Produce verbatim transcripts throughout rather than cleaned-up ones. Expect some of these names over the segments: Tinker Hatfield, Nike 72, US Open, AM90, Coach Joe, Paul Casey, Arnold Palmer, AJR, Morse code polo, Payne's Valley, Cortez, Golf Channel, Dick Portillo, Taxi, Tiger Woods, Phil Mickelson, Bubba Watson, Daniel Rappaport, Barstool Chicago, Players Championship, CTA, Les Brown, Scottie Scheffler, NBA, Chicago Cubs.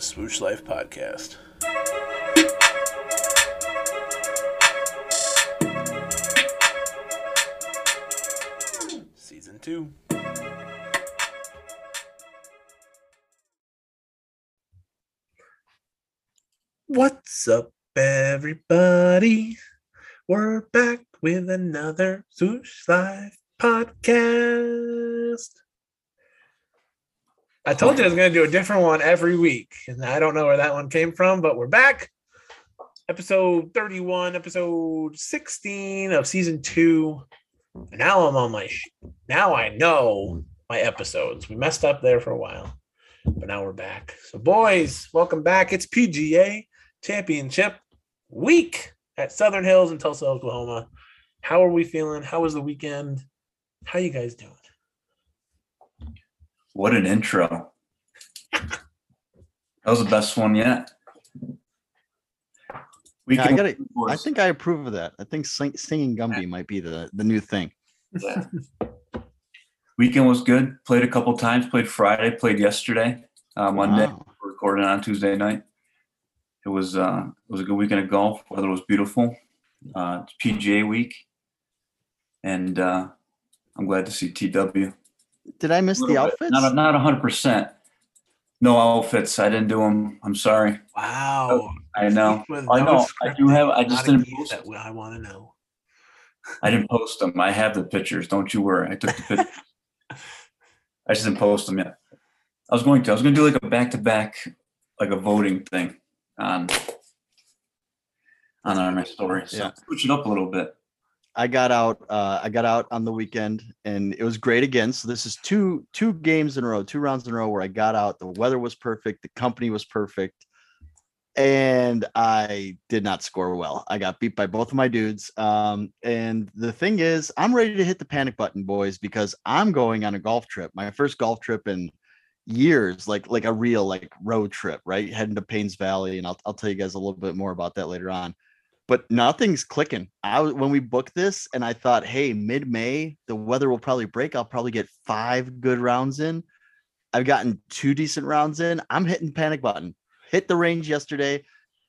the Swoosh Life Podcast. Season two. What's up, everybody? We're back with another Swoosh Life Podcast. I told you I was going to do a different one every week, and I don't know where that one came from, but we're back. Episode thirty-one, episode sixteen of season two. And now I'm on my, sh- now I know my episodes. We messed up there for a while, but now we're back. So boys, welcome back. It's P G A Championship week at Southern Hills in Tulsa, Oklahoma. How are we feeling? How was the weekend? How you guys doing? What an intro. That was the best one yet. We yeah, can I, gotta, I think I approve of that. I think sing, singing Gumby might be the, the new thing. Yeah. Weekend was good. Played a couple times. Played Friday. Played yesterday. Uh, Monday. Wow. Recorded on Tuesday night. It was uh, it was a good weekend of golf. Weather was beautiful. Uh, it's P G A week. And uh, I'm glad to see T W. Did I miss the outfits? Not, not one hundred percent. No outfits. I didn't do them. I'm sorry. Wow. I know. I know. I do have. I just didn't post that. I want to know. I didn't post them. I have the pictures. Don't you worry. I took the pictures. I just didn't post them yet. I was going to. I was going to do like a back-to-back, like a voting thing on on our story. So yeah. Switch it up a little bit. I got out. Uh, I got out on the weekend, and it was great again. So this is two two games in a row, two rounds in a row where I got out. The weather was perfect, the company was perfect, and I did not score well. I got beat by both of my dudes. Um, and the thing is, I'm ready to hit the panic button, boys, because I'm going on a golf trip. My first golf trip in years, like like a real like road trip, right? Heading to Payne's Valley, and I'll I'll tell you guys a little bit more about that later on. But nothing's clicking. I when we booked this, and I thought, hey, mid-May, the weather will probably break. I'll probably get five good rounds in. I've gotten two decent rounds in. I'm hitting the panic button. Hit the range yesterday.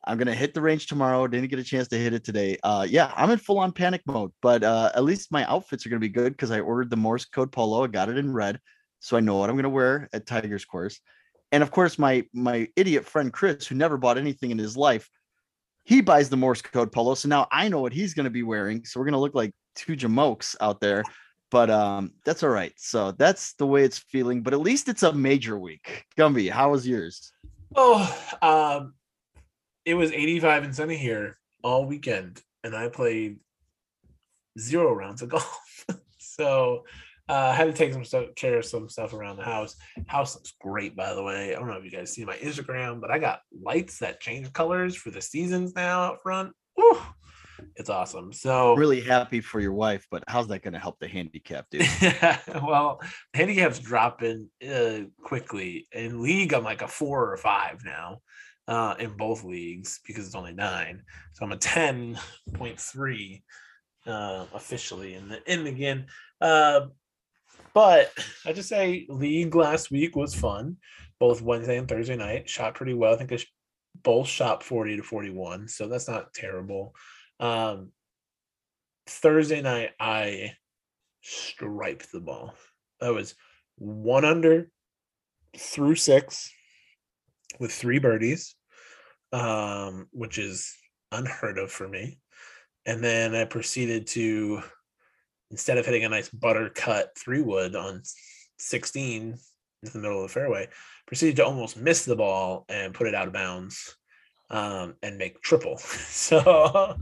I'm going to hit the range tomorrow. Didn't get a chance to hit it today. Uh, yeah, I'm in full-on panic mode. But uh, at least my outfits are going to be good because I ordered the Morse code polo. I got it in red, so I know what I'm going to wear at Tiger's course. And, of course, my my idiot friend Chris, who never bought anything in his life, he buys the Morse code polo, so now I know what he's going to be wearing. So we're going to look like two jamokes out there, but um, that's all right. So that's the way it's feeling, but at least it's a major week. Gumby, how was yours? Oh, um, it was eighty-five and sunny here all weekend, and I played zero rounds of golf. so uh, I had to take some stuff, care of some stuff around the house. House looks great, by the way. I don't know if you guys see my Instagram, but I got lights that change colors for the seasons now out front. Woo! It's awesome. So really happy for your wife, but how's that going to help the handicap, dude? Well, the handicap's dropping uh, quickly. In league, I'm like a four or five now uh, in both leagues because it's only nine. So I'm a ten point three uh, officially in the in again. Uh, But I just say league last week was fun, both Wednesday and Thursday night. Shot pretty well. I think I sh- both shot forty to forty-one, so that's not terrible. Um, Thursday night, I striped the ball. I was one under through six with three birdies, um, which is unheard of for me. And then I proceeded to... Instead of hitting a nice butter cut three wood on sixteen in the middle of the fairway, proceeded to almost miss the ball and put it out of bounds um, and make triple. So,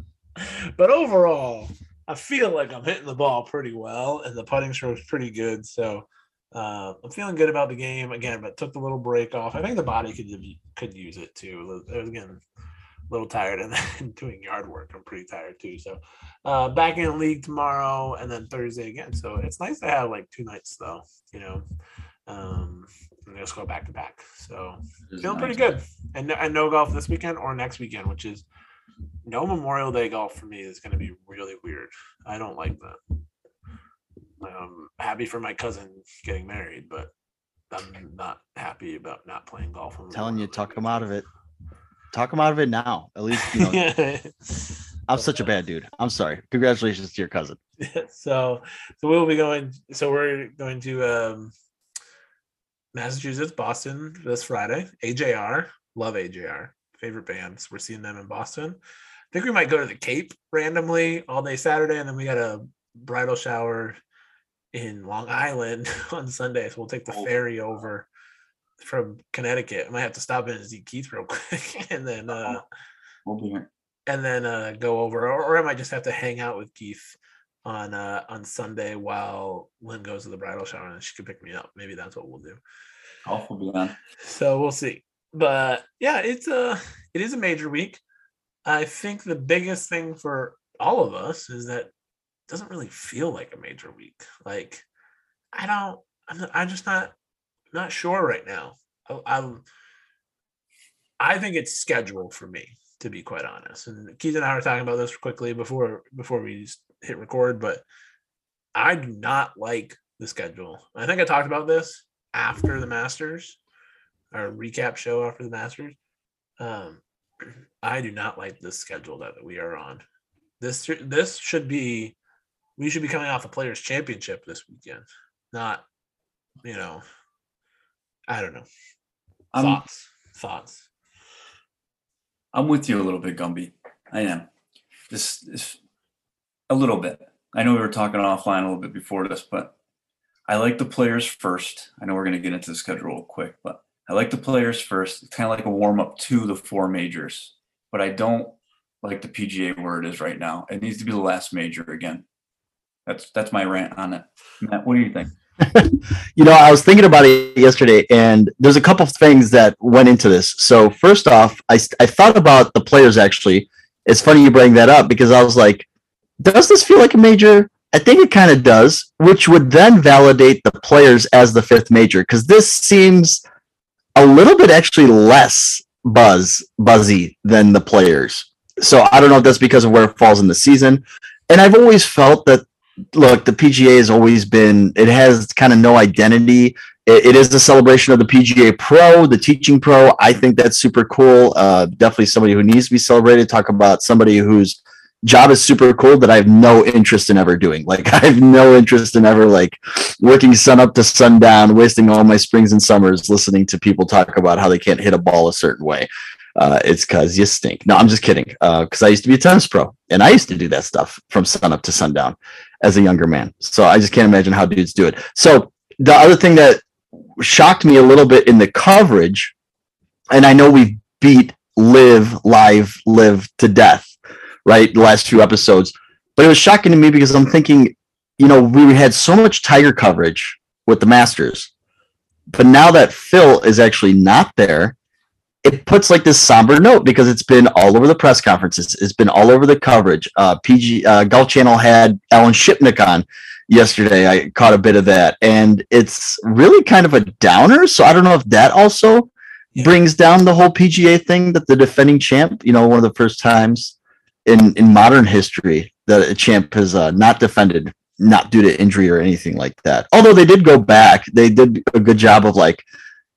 but overall, I feel like I'm hitting the ball pretty well and the putting stroke's pretty good. So uh, I'm feeling good about the game again, but took the little break off. I think the body could could use it too. I was getting a little tired and then doing yard work. I'm pretty tired too. So uh, back in the league tomorrow and then Thursday again. So it's nice to have like two nights though, you know, um, and just go back to back. So feeling pretty good. And no, and no golf this weekend or next weekend, which is no Memorial Day golf for me is going to be really weird. I don't like that. I'm happy for my cousin getting married, but I'm not happy about not playing golf. I'm telling you, talk him out of it. Talk him out of it now. At least, you know. I'm such a bad dude. I'm sorry. Congratulations to your cousin. So, so we'll be going. So we're going to um, Massachusetts, Boston this Friday. A J R, love A J R, favorite bands. We're seeing them in Boston. I think we might go to the Cape randomly all day Saturday, and then we got a bridal shower in Long Island on Sunday. So we'll take the ferry over from Connecticut. I might have to stop in and see Keith real quick, and then uh, we'll be here. And then uh, go over, or, or I might just have to hang out with Keith on uh, on Sunday while Lynn goes to the bridal shower, and she can pick me up. Maybe that's what we'll do. Awful, man. So we'll see. But yeah, it's a it is a major week. I think the biggest thing for all of us is that it doesn't really feel like a major week. Like I don't, I'm, not, I'm just not not sure right now. I, I'm, I think it's scheduled for me, to be quite honest. And Keith and I were talking about this quickly before before we hit record, but I do not like the schedule. I think I talked about this after the Masters, our recap show after the Masters. Um, I do not like this schedule that we are on. This this should be, we should be coming off a Players' Championship this weekend, not, you know, I don't know. Um, thoughts, thoughts. I'm with you a little bit, Gumby. I am. This is a little bit. I know we were talking offline a little bit before this, but I like the players first. I know we're going to get into the schedule real quick, but I like the players first. It's kind of like a warm-up to the four majors, but I don't like the P G A where it is right now. It needs to be the last major again. That's that's my rant on it. Matt, what do you think? You know, I was thinking about it yesterday, and there's a couple of things that went into this. So first off, I, I thought about the players, actually. It's funny you bring that up, because I was like, does this feel like a major? I think it kind of does, which would then validate the players as the fifth major, because this seems a little bit actually less buzz buzzy than the players. So I don't know if that's because of where it falls in the season. And I've always felt that, look, the P G A has always been, it has kind of no identity. It, it is the celebration of the P G A Pro, the teaching pro. I think that's super cool. Uh, definitely somebody who needs to be celebrated. Talk about somebody whose job is super cool that I have no interest in ever doing. Like, I have no interest in ever, like, working sun up to sundown, wasting all my springs and summers listening to people talk about how they can't hit a ball a certain way. Uh, it's because you stink. No, I'm just kidding. Because uh, I used to be a tennis pro, and I used to do that stuff from sun up to sundown as a younger man. So I just can't imagine how dudes do it. So the other thing that shocked me a little bit in the coverage, and I know we've beat live, live, live to death, right? The last few episodes, but it was shocking to me because I'm thinking, you know, we had so much Tiger coverage with the Masters, but now that Phil is actually not there, it puts like this somber note because it's been all over the press conferences. It's been all over the coverage. Uh, P G uh, Golf Channel had Alan Shipnick on yesterday. I caught a bit of that, and it's really kind of a downer. So I don't know if that also yeah. brings down the whole P G A thing, that the defending champ, you know, one of the first times in, in modern history that a champ has uh, not defended, not due to injury or anything like that. Although they did go back. They did a good job of, like,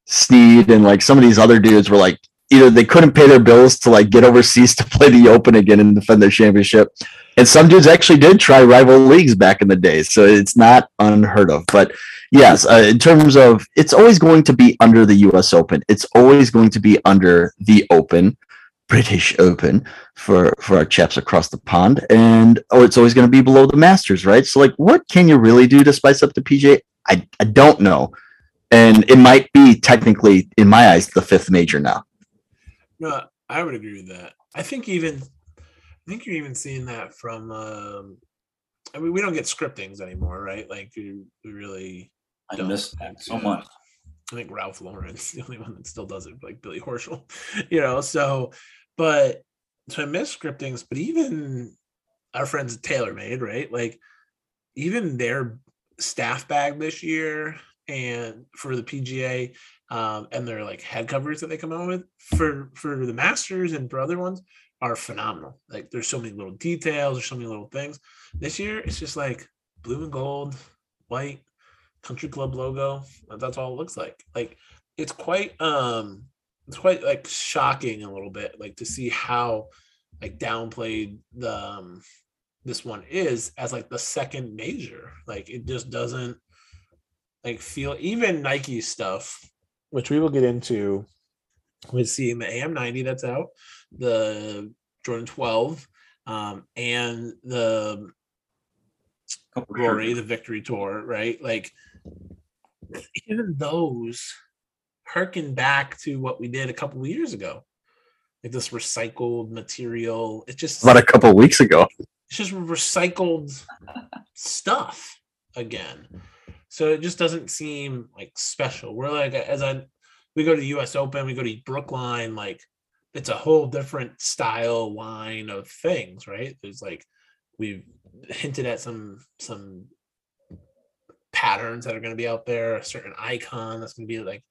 Sneed and like some of these other dudes were like, either they couldn't pay their bills to like get overseas to play the Open again and defend their championship, and some dudes actually did try rival leagues back in the day, so it's not unheard of. But yes, uh, in terms of, it's always going to be under the U S Open, it's always going to be under the Open, British Open for for our chaps across the pond, and oh, it's always going to be below the Masters, right? So like, what can you really do to spice up the P G A? I I don't know. And it might be technically, in my eyes, the fifth major now. No, I would agree with that. I think even, I think you're even seeing that from. Um, I mean, we don't get scriptings anymore, right? Like, you, we really. I don't miss that so much. I think Ralph Lauren's the only one that still does it, like Billy Horschel, you know. So, but so I miss scriptings. But even our friends at TaylorMade, right? Like, even their staff bag this year. And for the P G A, um, and their like head covers that they come out with for for the Masters and for other ones are phenomenal. Like, there's so many little details, there's so many little things. This year, it's just like blue and gold, white, country club logo. That's all it looks like. Like it's quite, um, it's quite like shocking a little bit, like to see how like downplayed the um, this one is as like the second major. Like it just doesn't like feel, even Nike stuff, which we will get into with seeing the A M ninety that's out, the Jordan twelve, um, and the Rory, the Victory Tour, right? Like even those harken back to what we did a couple of years ago. Like this recycled material. It's just about a couple of weeks ago. It's just recycled stuff again. So it just doesn't seem like special. We're like, as I, we go to the U S Open, we go to Brookline, like it's a whole different style line of things, right? There's like, we've hinted at some, some patterns that are going to be out there, a certain icon that's going to be like,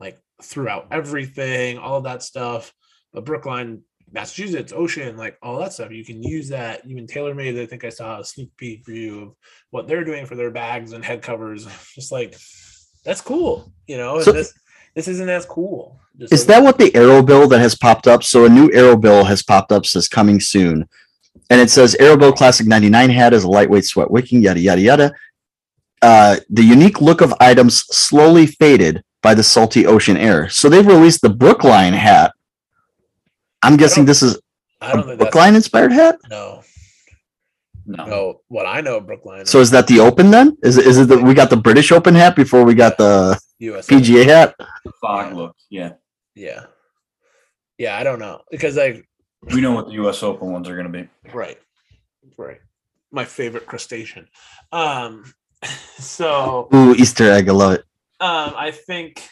like throughout everything, all of that stuff. But Brookline, Massachusetts, Ocean, like all that stuff, you can use that. Even TaylorMade, I think I saw a sneak peek view of what they're doing for their bags and head covers. Just like, that's cool, you know. So, and this this isn't as cool. Just is like, that what the arrow bill that has popped up? So a new arrow bill has popped up, says coming soon, and it says Arrow Bill Classic ninety-nine hat is a lightweight sweat wicking, yada yada yada. Uh, the unique look of items slowly faded by the salty ocean air. So they've released the Brookline hat. I'm guessing this is I don't a Brookline inspired hat? No. no. No. What I know of Brookline. So is that the Open then? Is it, is it that we got the British Open hat before we got the U S P G A hat? The fog look. Yeah. Yeah. Yeah, I don't know. Because I we know what the U S Open ones are going to be. Right. Right. My favorite crustacean. Um so ooh, Easter egg, I love it. Um I think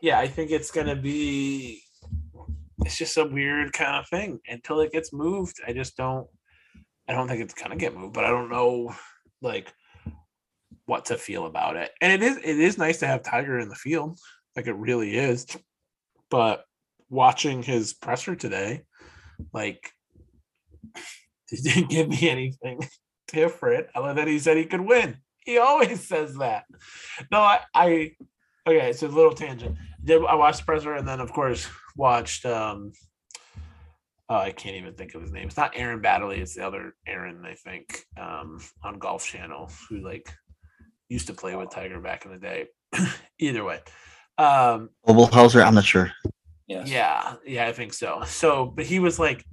yeah, I think it's going to be it's just a weird kind of thing until it gets moved. I just don't, I don't think it's going to get moved, but I don't know like what to feel about it. And it is, it is nice to have Tiger in the field. Like it really is. But watching his presser today, like he didn't give me anything different other than he said he could win. He always says that. No, I, I, okay. So a little tangent. I watched the presser and then of course, watched um oh, I can't even think of his name. It's not Aaron Baddeley, it's the other Aaron, I think, um on Golf Channel, who like used to play with Tiger back in the day. Either way. Um Oval Hauser, I'm not sure. Yeah. Yeah, yeah, I think so. So but he was like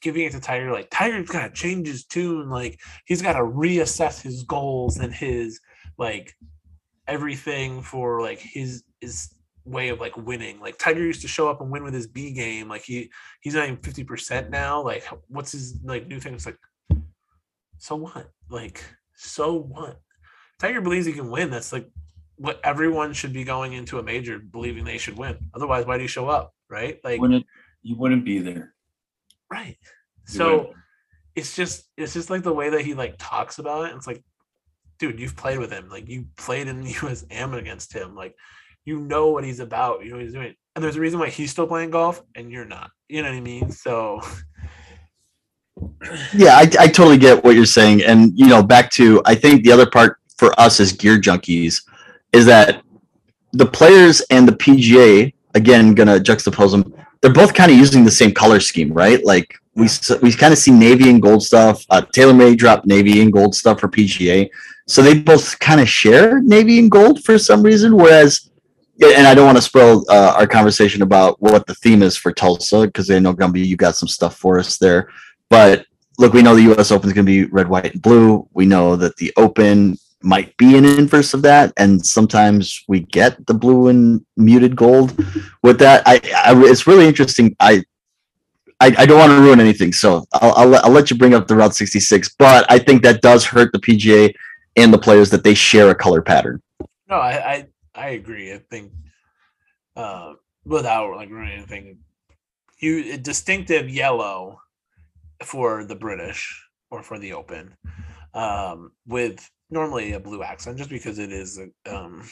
giving it to Tiger, like Tiger's gotta change his tune, like he's gotta reassess his goals and his like everything for like his his way of like winning. Like Tiger used to show up and win with his B game. Like he he's not even fifty percent now. Like what's his like new thing? It's like so what? Like so what? Tiger believes he can win. That's like what everyone should be going into a major believing they should win. Otherwise, why do you show up? Right? Like wouldn't, you wouldn't be there. Right. You so wouldn't. it's just it's just like the way that he like talks about it. It's like, dude, you've played with him. Like you played in the U S Am against him. Like you know what he's about, you know what he's doing. And there's a reason why he's still playing golf and you're not. You know what I mean? So yeah, I, I totally get what you're saying. And, you know, back to, I think the other part for us as gear junkies is that the players and the P G A, again, going to juxtapose them. They're both kind of using the same color scheme, right? Like we we kind of see navy and gold stuff. Uh, TaylorMade dropped navy and gold stuff for P G A. So they both kind of share navy and gold for some reason, whereas and I don't want to spoil uh, our conversation about what the theme is for Tulsa, because I know, Gumby, you got some stuff for us there. But, look, we know the U S Open is going to be red, white, and blue. We know that the Open might be an inverse of that, and sometimes we get the blue and muted gold with that. I, I It's really interesting. I, I I don't want to ruin anything, so I'll, I'll, I'll let you bring up the Route sixty-six. But I think that does hurt the P G A and the players that they share a color pattern. No, I... I... I agree. I think uh, without like ruining anything, you distinctive yellow for the British or for the Open um, with normally a blue accent, just because it is, a, um,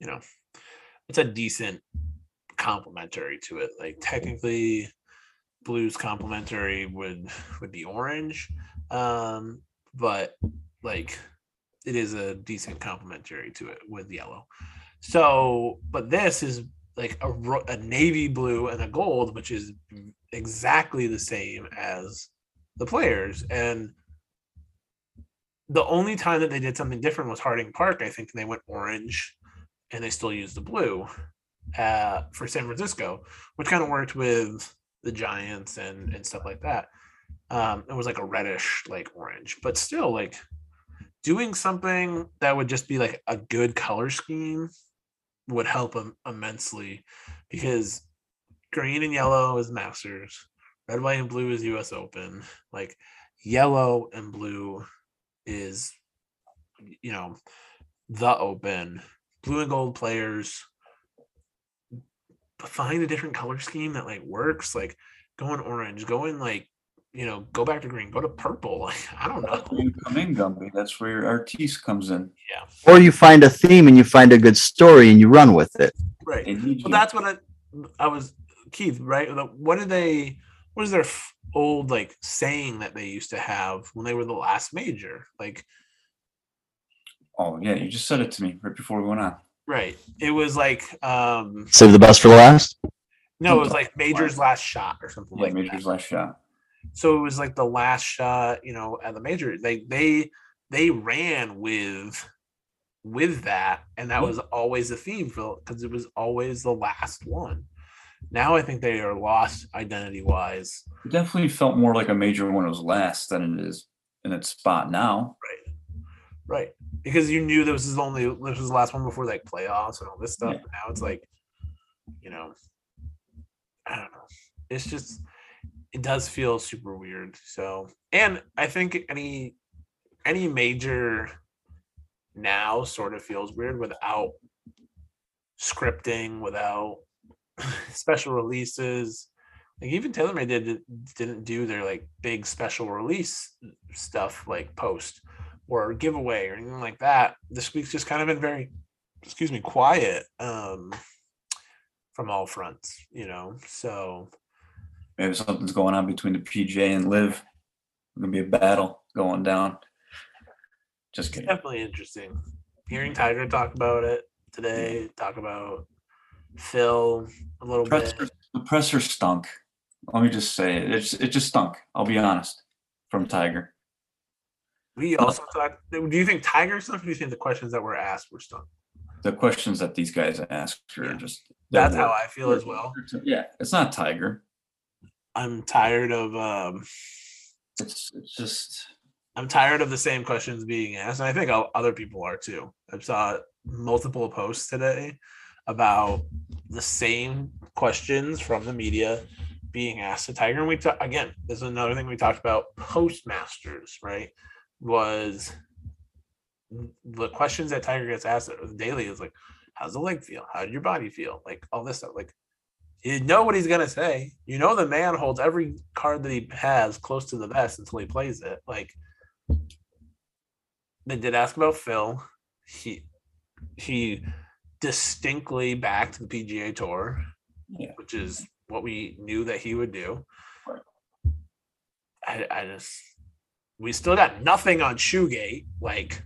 you know, it's a decent complementary to it. Like technically, blue's complementary would would be orange, um, but like it is a decent complementary to it with yellow. So, but this is like a, a navy blue and a gold, which is exactly the same as the players. And the only time that they did something different was Harding Park, I think, and they went orange and they still used the blue uh, for San Francisco, which kind of worked with the Giants and, and stuff like that. Um, it was like a reddish, like orange, but still like doing something that would just be like a good color scheme would help them immensely, because green and yellow is Masters, red, white, and blue is U S Open. Like yellow and blue is, you know, the Open. Blue and gold players, find a different color scheme that like works. Like going orange, going like, you know, go back to green, go to purple. Like, I don't know. You come in, Gumby. That's where your artiste comes in. Yeah. Or you find a theme and you find a good story and you run with it. Right. Well, that's what I, I was, Keith, right? What did they, what is their old like saying that they used to have when they were the last major? Like, oh, yeah, you just said it to me right before we went on. Right. It was like, um, save the best for the last? No, it was like major's last shot or something yeah, like major's that. Major's last shot. So it was like the last shot, you know, at the major. They they they ran with with that, and that was always the theme for, because it was always the last one. Now I think they are lost identity wise. It definitely felt more like a major when it was last than it is in its spot now. Right, right, because you knew this was only this was the last one before like playoffs and all this stuff. Yeah. And now it's like, you know, I don't know. It's just. It does feel super weird. So, and I think any any major now sort of feels weird without scripting, without special releases. Like even TaylorMade did, didn't do their like big special release stuff like post or giveaway or anything like that. This week's just kind of been very, excuse me, quiet um, from all fronts, you know. So. Maybe something's going on between the P G A and Live. It's gonna be a battle going down. Just kidding. It's definitely interesting. Hearing Tiger talk about it today, talk about Phil a little presser, bit. The presser stunk. Let me just say it. It just, it just stunk. I'll be honest. From Tiger. We also talked. Do you think Tiger stunk? Or do you think the questions that were asked were stunk? The questions that these guys asked are yeah. just. That's were, how I feel as well. Yeah, it's not Tiger. I'm tired of um, it's, it's just I'm tired of the same questions being asked, and I think other people are too. I saw multiple posts today about the same questions from the media being asked to Tiger. And we ta- again, this is another thing we talked about post-Masters, right? Was the questions that Tiger gets asked daily is like, "How's the leg feel? How did your body feel?" Like all this stuff, like. You know what he's gonna say. You know the man holds every card that he has close to the vest until he plays it. Like they did ask about Phil. He he distinctly backed the P G A Tour, yeah. which is what we knew that he would do. I, I just we still got nothing on Shoegate. Like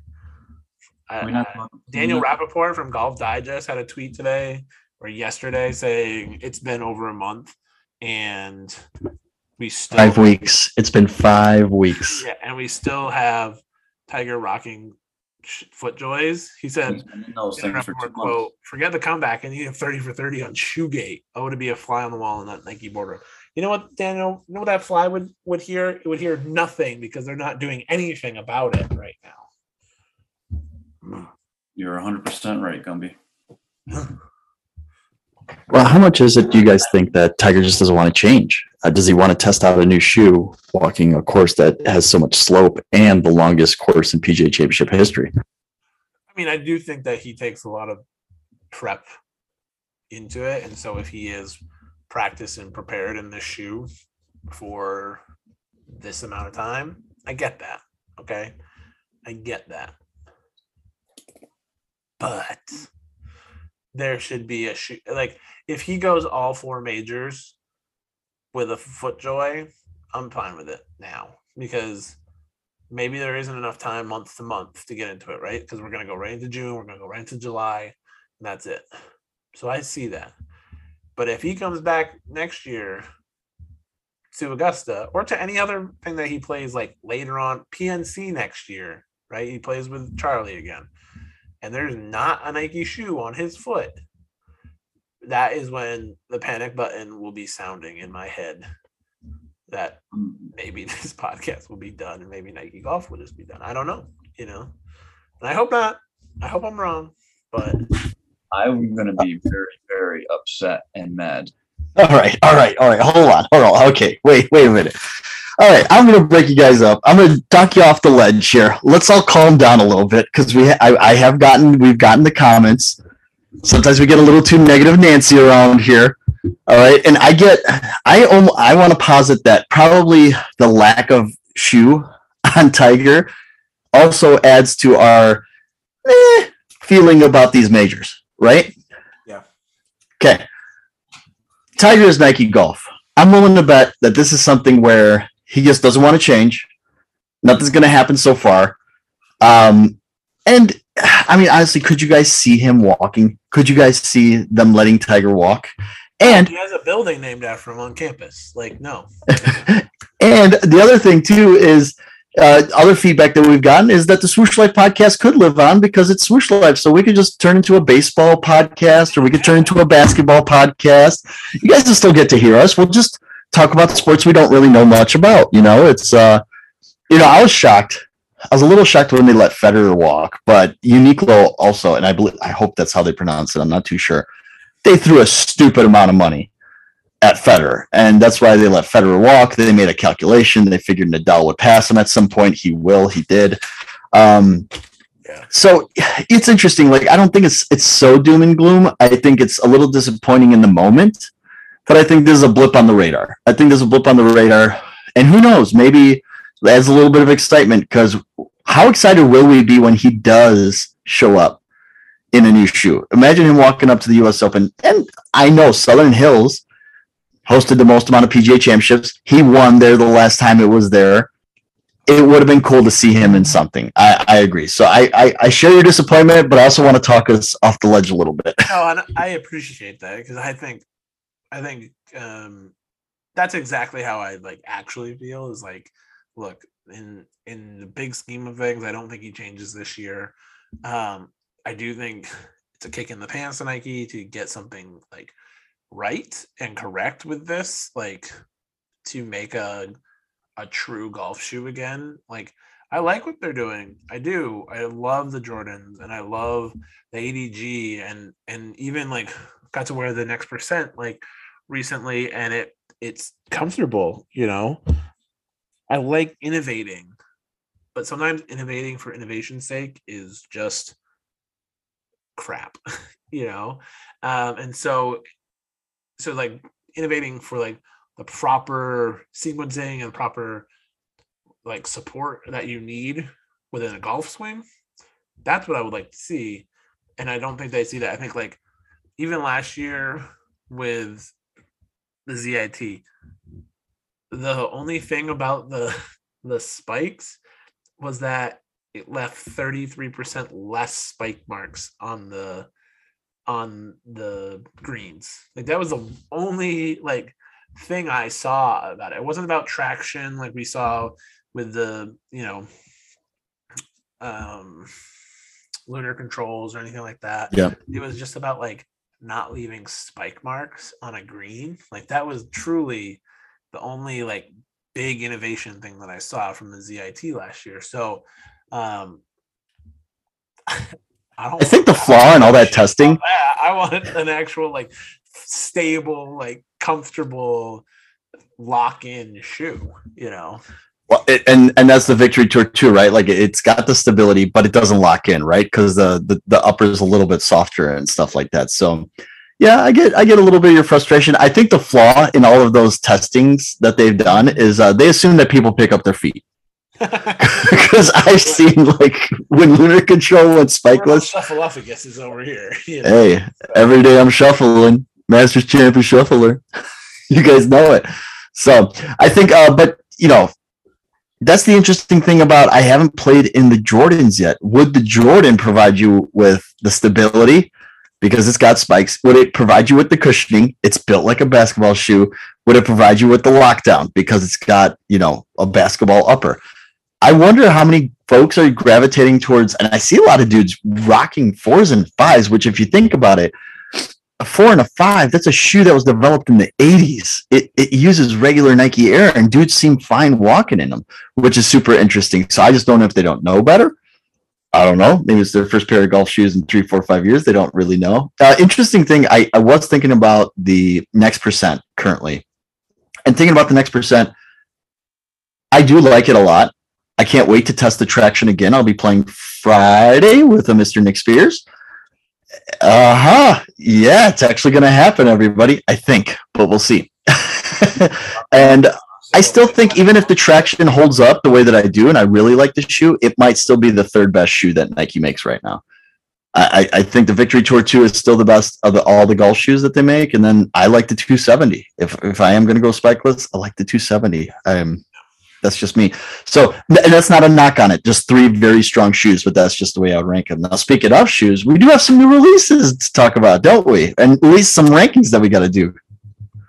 uh, Daniel Rappaport from Golf Digest had a tweet today. Or yesterday, saying it's been over a month, and we still five weeks. It's been five weeks. Yeah, and we still have Tiger rocking FootJoys. He said, no, for quote, "Forget the comeback, and you have thirty for thirty on Shoegate. I want to be a fly on the wall in that Nike border." You know what, Daniel? You know what that fly would would hear? It would hear nothing because they're not doing anything about it right now. You're one hundred percent right, Gumby. Well, how much is it do you guys think that Tiger just doesn't want to change? Uh, does he want to test out a new shoe walking a course that has so much slope and the longest course in P G A Championship history? I mean, I do think that he takes a lot of prep into it. And so if he is practiced and prepared in this shoe for this amount of time, I get that. Okay. I get that. But... there should be a shoe. Like if he goes all four majors with a FootJoy, I'm fine with it now because maybe there isn't enough time month to month to get into it, right? Because we're going to go right into June, we're going to go right into July, and that's it. So I see that. But if he comes back next year to Augusta or to any other thing that he plays, like later on P N C next year, right? He plays with Charlie again, and there's not a Nike shoe on his foot. That is when the panic button will be sounding in my head that maybe this podcast will be done and maybe Nike golf will just be done. I don't know, you know, and I hope not. I hope I'm wrong, but I'm going to be very, very upset and mad. All right. All right. All right. Hold on. Hold on. Okay. Wait, wait a minute. All right. I'm going to break you guys up. I'm going to knock you off the ledge here. Let's all calm down a little bit. Cause we, ha- I, I have gotten, we've gotten the comments. Sometimes we get a little too negative Nancy around here. All right. And I get, I, om- I want to posit that probably the lack of shoe on Tiger also adds to our eh, feeling about these majors, right? Yeah. Okay. Tiger's Nike golf. I'm willing to bet that this is something where he just doesn't want to change. Nothing's going to happen so far. Um, and I mean, honestly, could you guys see him walking? Could you guys see them letting Tiger walk? And he has a building named after him on campus. Like, no. And the other thing too is uh, other feedback that we've gotten is that the Swoosh Life podcast could live on because it's Swoosh Life. So we could just turn into a baseball podcast, or we could turn into a basketball podcast. You guys will still get to hear us. We'll just talk about the sports we don't really know much about. You know, it's uh, you know, I was shocked. I was a little shocked when they let Federer walk, but Uniqlo also, and I believe, I hope that's how they pronounce it. I'm not too sure. They threw a stupid amount of money at Federer, and that's why they let Federer walk. They made a calculation. They figured Nadal would pass him at some point. He will. He did. Um, yeah. So it's interesting. Like, I don't think it's it's so doom and gloom. I think it's a little disappointing in the moment, but I think there's a blip on the radar. I think there's a blip on the radar, and who knows? Maybe that's a little bit of excitement, because how excited will we be when he does show up in a new shoe? Imagine him walking up to the U S Open. And I know Southern Hills hosted the most amount of P G A Championships. He won there the last time it was there. It would have been cool to see him in something. I, I agree. So I, I, I share your disappointment, but I also want to talk us off the ledge a little bit. No, and I appreciate that, because I think, I think um, that's exactly how I like actually feel is like, look, in in the big scheme of things, I don't think he changes this year. Um, I do think it's a kick in the pants to Nike to get something like right and correct with this, like to make a a true golf shoe again. Like, I like what they're doing. I do. I love the Jordans, and I love the A D G, and and even like got to wear the Next Percent like recently, and it it's comfortable, you know. I like innovating, but sometimes innovating for innovation's sake is just crap, you know? Um, and so, so like innovating for like the proper sequencing and proper like support that you need within a golf swing, that's what I would like to see. And I don't think they see that. I think like even last year with the Z I T, the only thing about the the spikes was that it left thirty-three percent less spike marks on the on the greens. Like, that was the only like thing I saw about it. It wasn't about traction like we saw with the, you know, um lunar controls or anything like that. Yeah. It was just about like not leaving spike marks on a green. Like, that was truly the only like big innovation thing that I saw from the Z I T last year. So um, I don't I think the flaw and all that testing. I want an actual like stable, like comfortable lock in shoe, you know? Well, it, and, and that's the Victory Tour too, right? Like, it's got the stability, but it doesn't lock in, right? Cause the, the, the upper is a little bit softer and stuff like that. So yeah, I get I get a little bit of your frustration. I think the flaw in all of those testings that they've done is uh, they assume that people pick up their feet. Because I've seen, like, when lunar control went spikeless. Shuffleophagus is over here. You know? Hey, every day I'm shuffling. Masters champion shuffler. You guys know it. So I think, uh, but, you know, that's the interesting thing about I haven't played in the Jordans yet. Would the Jordan provide you with the stability because it's got spikes? Would it provide you with the cushioning? It's built like a basketball shoe. Would it provide you with the lockdown because it's got, you know, a basketball upper? I wonder how many folks are gravitating towards, and I see a lot of dudes rocking fours and fives, which if you think about it, a four and a five, that's a shoe that was developed in the eighties. It, it uses regular Nike Air, and dudes seem fine walking in them, which is super interesting. So I just don't know if they don't know better. I don't know. Maybe it's their first pair of golf shoes in three, four, five years. They don't really know. Uh, interesting thing, I, I was thinking about the Next Percent currently. And thinking about the Next Percent, I do like it a lot. I can't wait to test the traction again. I'll be playing Friday with a Mister Nick Spears. Uh-huh. Yeah, it's actually going to happen, everybody, I think, but we'll see. And I still think even if the traction holds up the way that I do and I really like the shoe, it might still be the third best shoe that Nike makes right now. I, I think the Victory Tour two is still the best of the, all the golf shoes that they make. And then I like the two seventy. If if I am going to go spikeless, I like the two seventy. I'm... That's just me. So, and that's not a knock on it. Just three very strong shoes, but that's just the way I would rank them. Now, speaking of shoes, we do have some new releases to talk about, don't we? And at least some rankings that we got to do.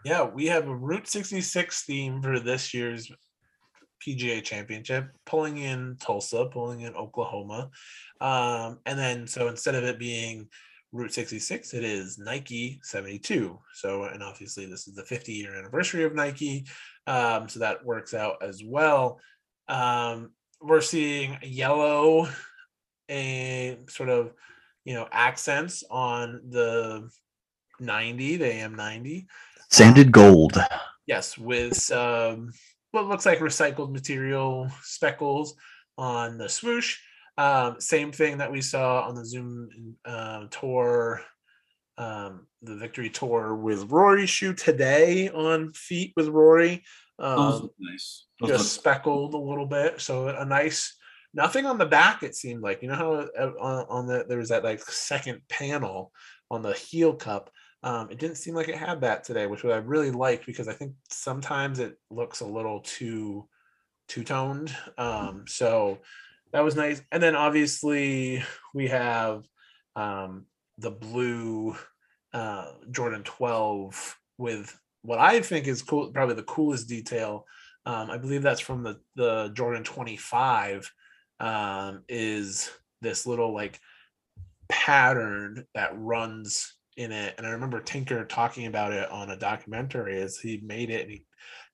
Yeah, we have a Route sixty-six theme for this year's P G A Championship, pulling in Tulsa, pulling in Oklahoma. Um, and then, so instead of it being Route sixty-six, it is Nike seventy-two. So, and obviously this is the fifty year anniversary of Nike. Um, so that works out as well. Um, we're seeing yellow, a sort of, you know, accents on the ninety, the A M ninety. Sanded gold. Um, yes. With, um, what looks like recycled material speckles on the swoosh. Um, same thing that we saw on the Zoom uh, tour, um, the Victory Tour with Rory's shoe today on feet with Rory. Um, Those look nice. Those just look speckled nice. A little bit. So a nice, nothing on the back, it seemed like. You know how on, on the, there was that like second panel on the heel cup. Um, it didn't seem like it had that today, which I really liked because I think sometimes it looks a little too two-toned. Um, so... That was nice. And then obviously we have um, the blue uh, Jordan twelve with what I think is cool, probably the coolest detail. Um, I believe that's from the, the Jordan twenty-five um, is this little like pattern that runs in it. And I remember Tinker talking about it on a documentary as he made it and he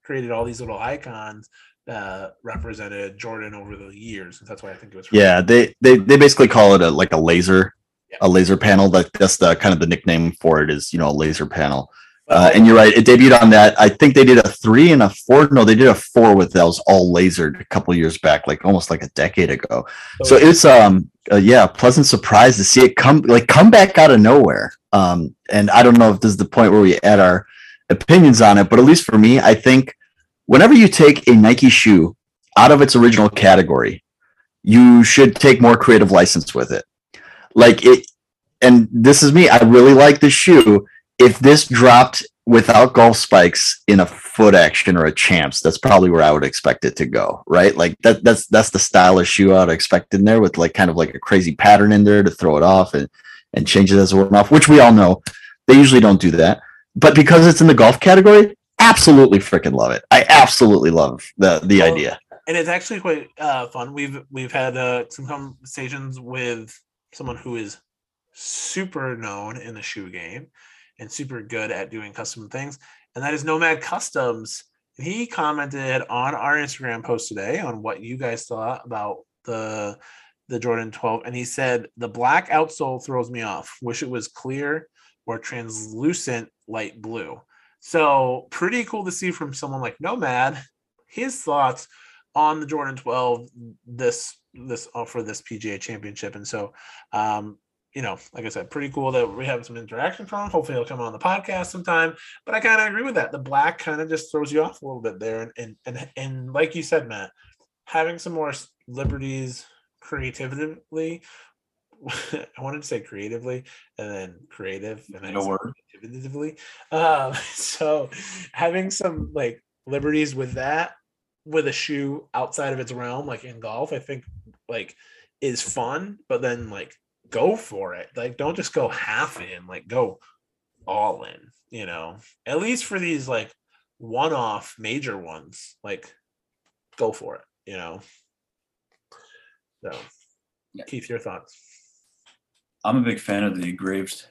created all these little icons Uh, represented Jordan over the years. That's why I think it was. Yeah, they, they they basically call it a like a laser, yeah. a laser panel. That that's the kind of the nickname for it is, you know, a laser panel. Uh, and you're right, it debuted on that. I think they did a three and a four. No, they did a four with those all lasered a couple years back, like almost like a decade ago. So, so it's um uh, yeah, pleasant surprise to see it come like come back out of nowhere. Um, and I don't know if this is the point where we add our opinions on it, but at least for me, I think. Whenever you take a Nike shoe out of its original category, you should take more creative license with it. Like it, and this is me, I really like this shoe. If this dropped without golf spikes in a foot action or a champs, that's probably where I would expect it to go, right? Like that, that's that's the style of shoe I'd expect in there with like kind of like a crazy pattern in there to throw it off and, and change it as it went off, which we all know. They usually don't do that. But because it's in the golf category, absolutely freaking love it. I absolutely love the the well, idea, and it's actually quite uh fun. We've we've had uh some conversations with someone who is super known in the shoe game and super good at doing custom things, and that is Nomad Customs. He commented on our Instagram post today on what you guys thought about the the Jordan twelve, and he said the black outsole throws me off, wish it was clear or translucent light blue. So pretty cool to see from someone like Nomad, his thoughts on the Jordan twelve, this this for this P G A Championship. And so, um, you know, like I said, pretty cool that we have some interaction from him. Hopefully he'll come on the podcast sometime. But I kind of agree with that. The black kind of just throws you off a little bit there. And, and and and like you said, Matt, having some more liberties creatively. I wanted to say creatively and then creative and then creatively. Um, so having some like liberties with that with a shoe outside of its realm, like in golf, I think like is fun, but then like go for it. Like, don't just go half in, like go all in, you know, at least for these like one-off major ones, like go for it, you know? So yeah. Keith, your thoughts. I'm a big fan of the engraved,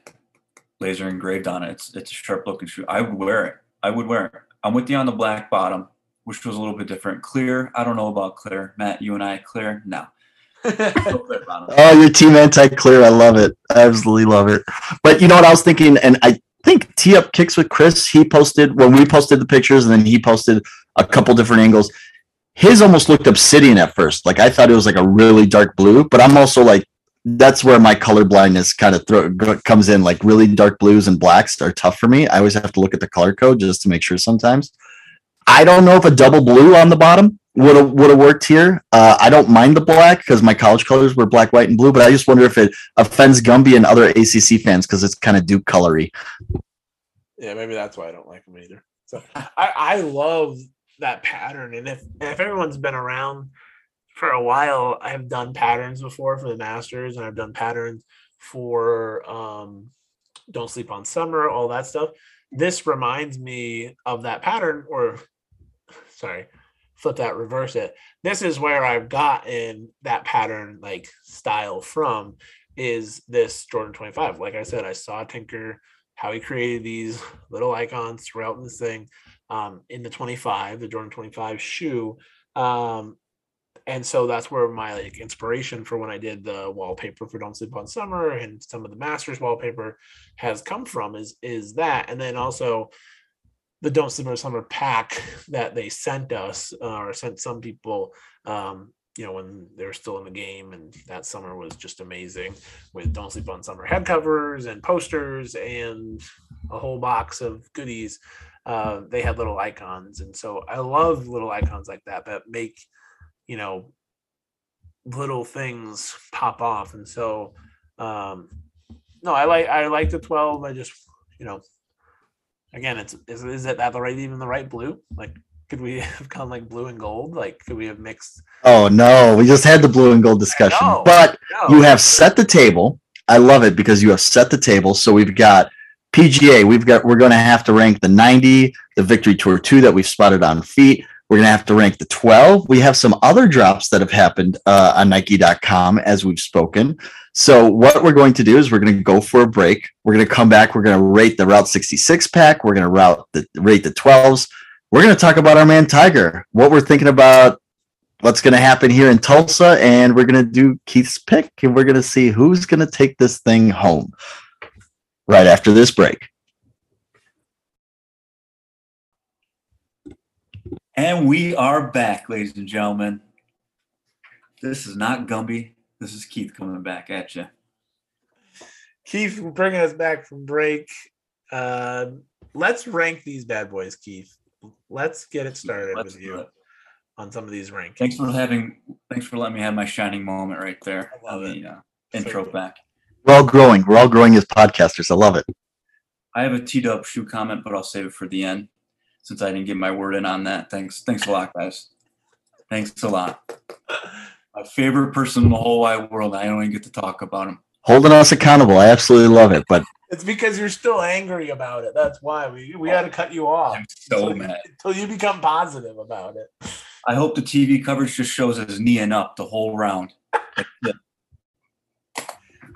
laser engraved on it. It's, it's a sharp looking shoe. I would wear it. I would wear it. I'm with you on the black bottom, which was a little bit different. Clear, I don't know about clear. Matt, you and I, clear? No. Oh, your team anti-clear. I love it. I absolutely love it. But you know what I was thinking, and I think Tee Up Kicks with Chris, he posted, when we posted the pictures, and then he posted a couple different angles. His almost looked obsidian at first. Like, I thought it was like a really dark blue, but I'm also like, that's where my color blindness kind of thro- comes in. Like, really dark blues and blacks are tough for me. I always have to look at the color code just to make sure sometimes. I don't know if a double blue on the bottom would have would have worked here. Uh, I don't mind the black because my college colors were black, white, and blue, but I just wonder if it offends Gumby and other A C C fans because it's kind of Duke colory. Yeah, maybe that's why I don't like them either. So I, I love that pattern. And if if everyone's been around for a while, I've done patterns before for the Masters, and I've done patterns for um, Don't Sleep on Summer, all that stuff. This reminds me of that pattern, or sorry, flip that, reverse it. This is where I've gotten that pattern, like style from, is this Jordan twenty-five. Like I said, I saw Tinker, how he created these little icons throughout this thing um, in the twenty-five, the Jordan twenty-five shoe. Um, and so that's where my like inspiration for when I did the wallpaper for Don't Sleep on Summer and some of the Masters wallpaper has come from, is, is that. And then also the Don't Sleep on Summer pack that they sent us uh, or sent some people, um, you know, when they were still in the game, and that summer was just amazing with Don't Sleep on Summer head covers and posters and a whole box of goodies. Uh, they had little icons. And so I love little icons like that, that make, you know, little things pop off. And so, um, no, I like, I like the twelve. I just, you know, again, it's, is, is it that the right, even the right blue? Like, could we have gone like blue and gold? Like, could we have mixed? Oh no, we just had the blue and gold discussion, no, but no. You have set the table. I love it because you have set the table. So we've got P G A, we've got, we're going to have to rank the ninety, the Victory Tour two that we've spotted on feet. We're going to have to rank the twelve. We have some other drops that have happened uh, on Nike dot com as we've spoken. So what we're going to do is we're going to go for a break. We're going to come back. We're going to rate the Route sixty-six pack. We're going to route the, rate the twelves. We're going to talk about our man Tiger, what we're thinking about, what's going to happen here in Tulsa, and we're going to do Keith's pick, and we're going to see who's going to take this thing home right after this break. And we are back, ladies and gentlemen. This is not Gumby. This is Keith coming back at you. Keith, bringing us back from break. Uh, let's rank these bad boys, Keith. Let's get it started let's with you on some of these rankings. Thanks for having. Thanks for letting me have my shining moment right there. I love the, it. Uh, intro so back. We're all growing. We're all growing as podcasters. I love it. I have a teed up shoe comment, but I'll save it for the end, since I didn't get my word in on that. Thanks. Thanks a lot, guys. Thanks a lot. My favorite person in the whole wide world. I don't even get to talk about him. Holding us accountable. I absolutely love it. But it's because you're still angry about it. That's why we we had to cut you off. I'm so until mad. You, until you become positive about it. I hope the T V coverage just shows us kneeing up the whole round.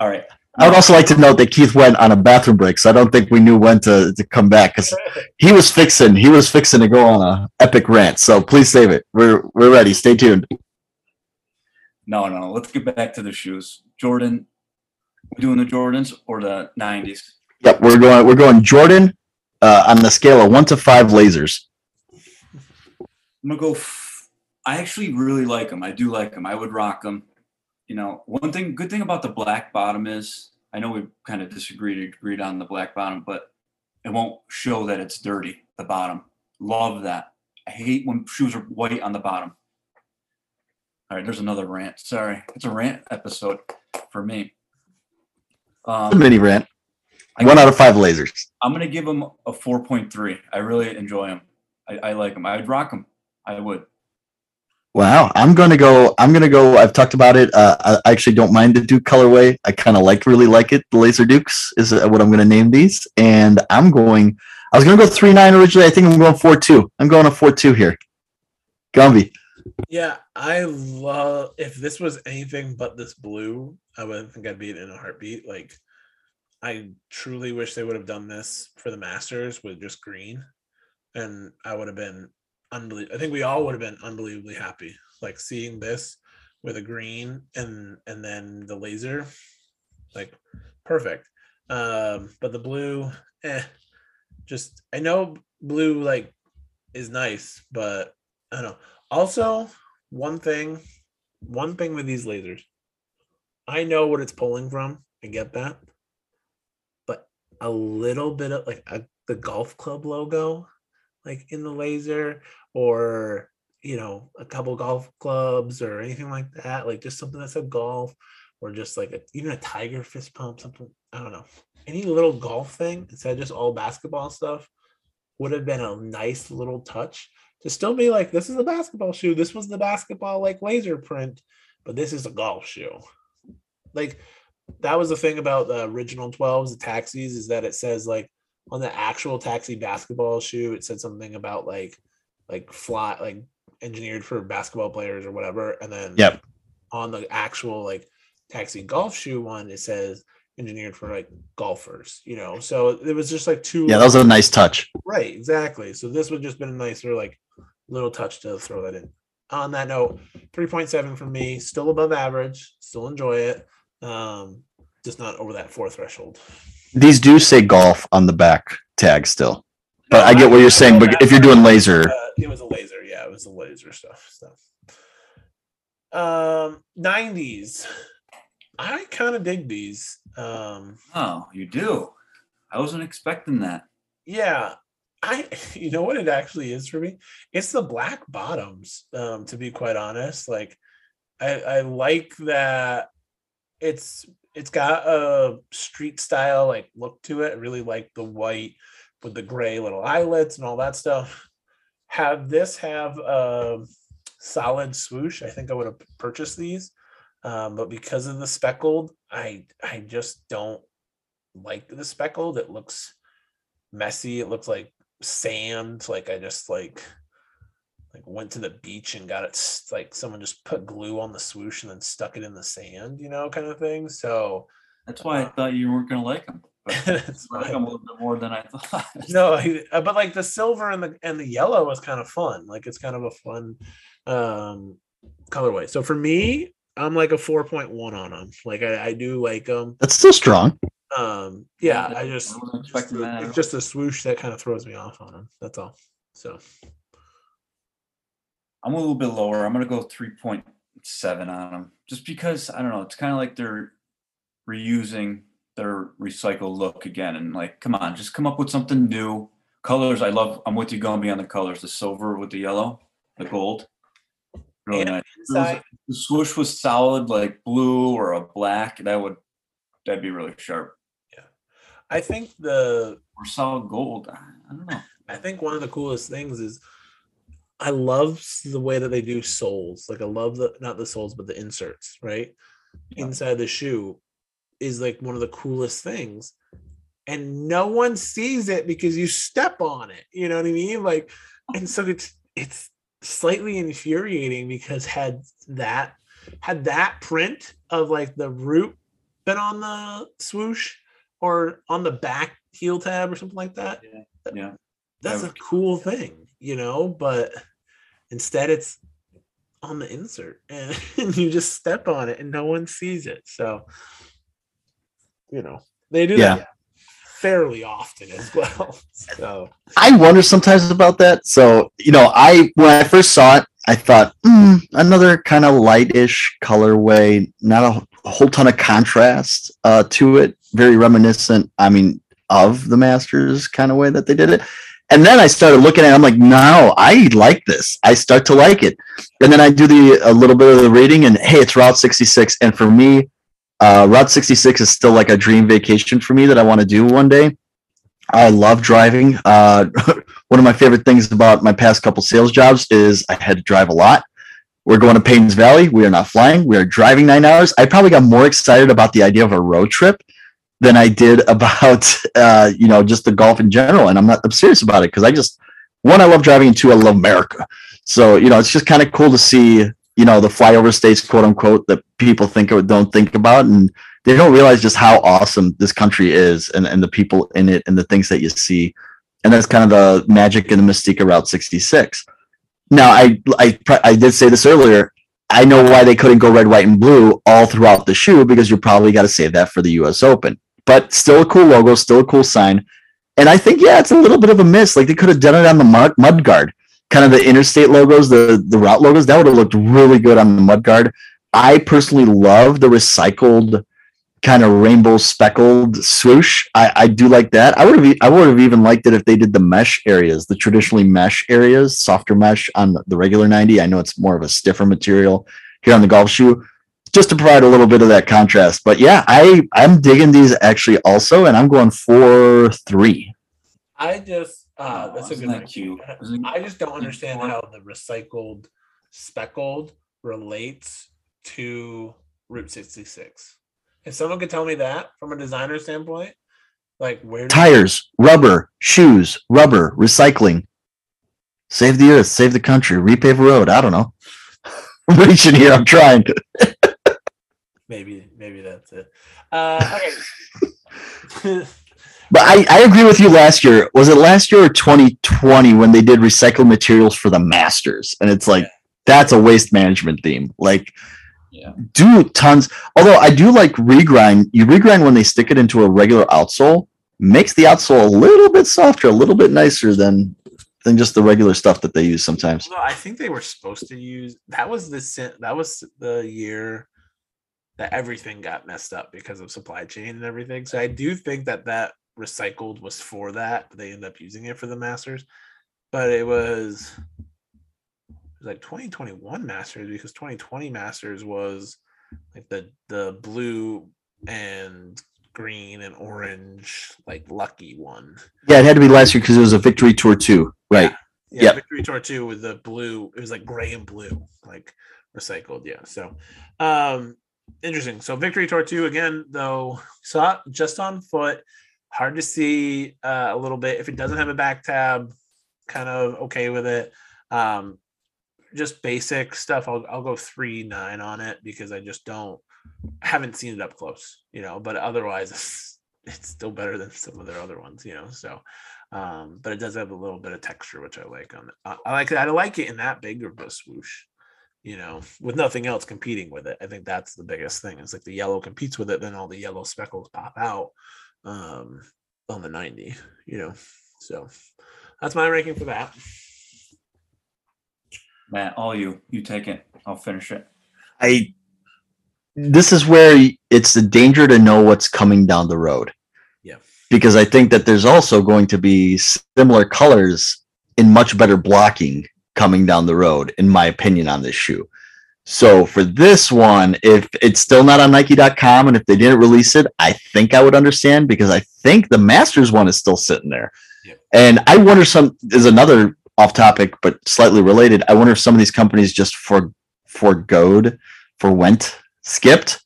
All right. I would also like to note that Keith went on a bathroom break, so I don't think we knew when to, to come back because he was fixing he was fixing to go on a epic rant. So please save it. We're we're ready. Stay tuned. No, no. Let's get back to the shoes. Jordan, we're doing the Jordans or the nineties? Yep, we're going we're going Jordan uh, on the scale of one to five lasers. I'm gonna go. F- I actually really like them. I do like them. I would rock them. You know, one thing, good thing about the black bottom is, I know we kind of disagreed agreed on the black bottom, but it won't show that it's dirty, the bottom. Love that. I hate when shoes are white on the bottom. All right, there's another rant. Sorry. It's a rant episode for me. Um, a mini rant. One out of five lasers. I'm going to give them a four point three. I really enjoy them. I, I like them. I would rock them. I would. Wow. I'm going to go, I'm going to go. I've talked about it. Uh, I actually don't mind the Duke colorway. I kind of like, really like it. The Laser Dukes is what I'm going to name these. And I'm going, I was going to go three, nine originally. I think I'm going four, two. I'm going a four, two here. Gumby. Yeah. I love, if this was anything but this blue, I wouldn't think I'd be in a heartbeat. Like, I truly wish they would have done this for the Masters with just green. And I would have been unbelievable. I think we all would have been unbelievably happy, like seeing this with a green and and then the laser, like perfect. Um, but the blue, eh, just I know blue like is nice, but I don't know. Also, one thing, one thing with these lasers, I know what it's pulling from. I get that, but a little bit of like a, the golf club logo, like in the laser, or you know, a couple golf clubs or anything like that, like just something that said golf, or just like a, even a tiger fist pump, something, I don't know, any little golf thing instead of just all basketball stuff would have been a nice little touch to still be like, this is a basketball shoe, this was the basketball like laser print, but this is a golf shoe. Like that was the thing about the original twelves, the Taxis, is that it says like on the actual Taxi basketball shoe, it said something about like, like fly, like engineered for basketball players or whatever. And then yep. on the actual like Taxi golf shoe one, it says engineered for like golfers, you know? So it was just like two. Yeah. That was a nice touch. Right. Exactly. So this would just been a nicer, like little touch to throw that in. On that note, three point seven for me, still above average, still enjoy it. Um, just not over that four threshold. These do say golf on the back tag still, but no, I get what you're saying. But if you're doing laser, uh, it was a laser, yeah, it was the laser stuff. stuff. Um, nineties, I kind of dig these. Um, oh, you do? I wasn't expecting that. Yeah, I. You know what it actually is for me? It's the black bottoms. Um, to be quite honest, like I, I like that. It's. It's got a street style like look to it. I really like the white with the gray little eyelets and all that stuff. Have this have a solid swoosh. I think I would have purchased these, um, but because of the speckled, I I just don't like the speckled. It looks messy. It looks like sand. Like I just like like went to the beach and got it, like someone just put glue on the swoosh and then stuck it in the sand, you know, kind of thing. So that's why uh, I thought you weren't going to like them. That's like them a little bit more than I thought. No, I, but like the silver and the and the yellow was kind of fun. Like it's kind of a fun um, colorway. So for me, I'm like a four point one on them. Like I, I do like them. That's still strong. Um, yeah, yeah I just, I just that. It's just a swoosh that kind of throws me off on them. That's all. So. I'm a little bit lower. I'm going to go three point seven on them just because, I don't know, it's kind of like they're reusing their recycled look again. And like, come on, just come up with something new. Colors, I love. I'm with you, Gumby, on the colors. The silver with the yellow, the gold. Really nice. Like, the swoosh was solid, like blue or a black. That would, that'd be really sharp. Yeah. I think the... Or solid gold. I don't know. I think one of the coolest things is I love the way that they do soles. Like I love the, not the soles, but the inserts, right? Yeah. Inside the shoe is like one of the coolest things. And no one sees it because you step on it. You know what I mean? Like, and so it's, it's slightly infuriating because had that, had that print of like the Root been on the swoosh or on the back heel tab or something like that. Yeah. yeah. That's that would- a cool thing. You know, but instead it's on the insert and, and you just step on it and no one sees it. So, you know, they do yeah. that fairly often as well. So I wonder sometimes about that. So, you know, I, when I first saw it, I thought mm, another kind of lightish colorway, not a whole ton of contrast uh, to it. Very reminiscent. I mean, of the Masters kind of way that they did it. And then I started looking at it. I'm like, no, I like this. I start to like it. And then I do the a little bit of the reading, and hey, it's Route sixty-six. And for me, uh, Route sixty-six is still like a dream vacation for me that I want to do one day. I love driving. Uh, one of my favorite things about my past couple sales jobs is I had to drive a lot, We're going to Payne's Valley. We are not flying. We are driving nine hours. I probably got more excited about the idea of a road trip than I did about, uh, you know, just the golf in general. And I'm not I'm serious about it because I just, one, I love driving, and two, I love America. So, you know, it's just kind of cool to see, you know, the flyover states, quote unquote, that people think or don't think about. And they don't realize just how awesome this country is and, and the people in it and the things that you see. And that's kind of the magic and the mystique of Route sixty-six. Now, I, I, I did say this earlier. I know why they couldn't go red, white, and blue all throughout the shoe, because you probably got to save that for the U S Open. But still a cool logo, still a cool sign. And I think, yeah, it's a little bit of a miss. Like, they could have done it on the mud guard, kind of the interstate logos, the, the route logos. That would have looked really good on the mud guard. I personally love the recycled kind of rainbow speckled swoosh. I, I do like that. I would have I would have even liked it if they did the mesh areas, the traditionally mesh areas, softer mesh on the regular ninety. I know it's more of a stiffer material here on the golf shoe, just to provide a little bit of that contrast. But yeah, I I'm digging these actually also, and I'm going four three. I just uh, that's oh, a good that cute. I just don't understand how the recycled speckled relates to Route sixty-six. If someone could tell me that from a designer standpoint, like where tires, you- rubber, shoes, rubber, recycling, save the earth, save the country, repave the road. I don't know. I'm reaching here. I'm trying. maybe, maybe that's it. Uh, okay. But I, I agree with you. Last year, was it last year or twenty twenty when they did recycled materials for the Masters? And it's like, yeah. That's a waste management theme. Like, yeah. Do tons. Although I do like regrind. You regrind when they stick it into a regular outsole, makes the outsole a little bit softer, a little bit nicer than than just the regular stuff that they use sometimes. No, I think they were supposed to use. That was the that was the year that everything got messed up because of supply chain and everything. So I do think that that recycled was for that. They ended up using it for the Masters, but it was. It was like twenty twenty-one Masters, because twenty twenty Masters was like the the blue and green and orange, like lucky one. Yeah, it had to be last year because it was a Victory Tour two, right? Yeah, yeah yep. Victory Tour two with the blue. It was like gray and blue, like recycled. Yeah, so um, interesting. So Victory Tour two again, though, saw it just on foot. Hard to see uh, a little bit. If it doesn't have a back tab, kind of okay with it. Um, Just basic stuff. I'll I'll go three nine on it because I just don't haven't seen it up close, you know. But otherwise, it's, it's still better than some of their other ones, you know. So, um, but it does have a little bit of texture, which I like on it. I, I like I like it in that big of a swoosh, you know, with nothing else competing with it. I think that's the biggest thing. It's like the yellow competes with it, then all the yellow speckles pop out um, on the ninety, you know. So that's my ranking for that. Matt, all you, you take it. I'll finish it. I. This is where it's a danger to know what's coming down the road. Yeah. Because I think that there's also going to be similar colors in much better blocking coming down the road, in my opinion, on this shoe. So for this one, if it's still not on Nike dot com and if they didn't release it, I think I would understand because I think the Masters one is still sitting there. Yeah. And I wonder some is another off topic, but slightly related. I wonder if some of these companies just for forgoed, forwent, skipped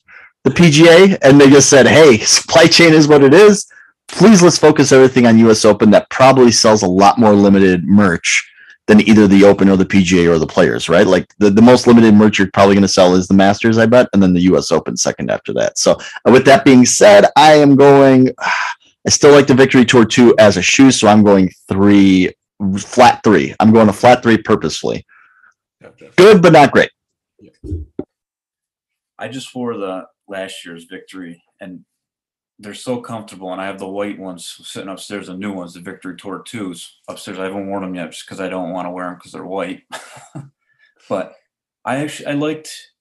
the P G A, and they just said, "Hey, supply chain is what it is. Please let's focus everything on U S Open that probably sells a lot more limited merch than either the Open or the P G A or the Players." Right? Like the, the most limited merch you're probably going to sell is the Masters, I bet, and then the U S Open second after that. So, with that being said, I am going. I still like the Victory Tour two as a shoe, so I'm going three. Flat three. I'm going to flat three purposefully. Gotcha. Good, but not great. I just wore the last year's Victory, and they're so comfortable. And I have the white ones sitting upstairs, the new ones, the Victory Tour twos upstairs. I haven't worn them yet just because I don't want to wear them because they're white. But I actually I liked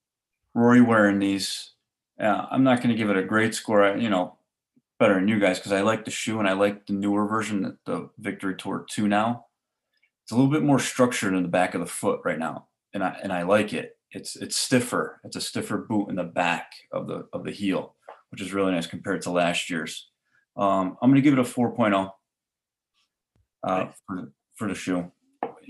Rory wearing these. Uh, I'm not going to give it a great score. I, you know, better than you guys because I like the shoe and I like the newer version, the Victory Tour two now. It's a little bit more structured in the back of the foot right now, and I and I like it. It's it's stiffer. It's a stiffer boot in the back of the of the heel, which is really nice compared to last year's. Um, I'm going to give it a four point oh uh, for for the shoe.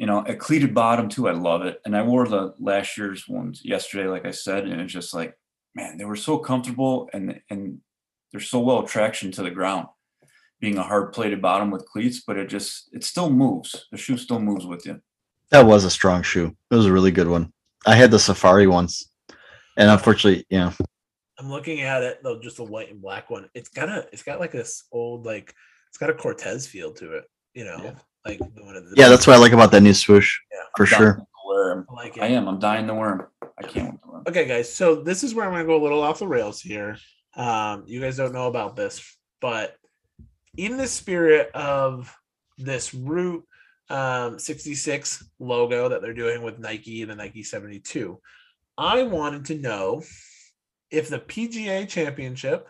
you know, a cleated bottom too. I love it. And I wore the last year's ones yesterday, like I said, and it's just like, man, they were so comfortable and, and they're so well traction to the ground, being a hard plated bottom with cleats, but it just, it still moves. The shoe still moves with you. That was a strong shoe. It was a really good one. I had the Safari once, and unfortunately, you know, I'm looking at it though, just the white and black one. It's got a, it's got like this old, like it's got a Cortez feel to it, you know, yeah. like one of the yeah. That's what I like about that new swoosh, yeah. for I'm sure. I, like I am. I'm dying to wear them. I can't. Okay, guys. So this is where I'm going to go a little off the rails here. Um, you guys don't know about this, but in the spirit of this Route um, sixty-six logo that they're doing with Nike and the Nike seventy-two, I wanted to know if the P G A Championship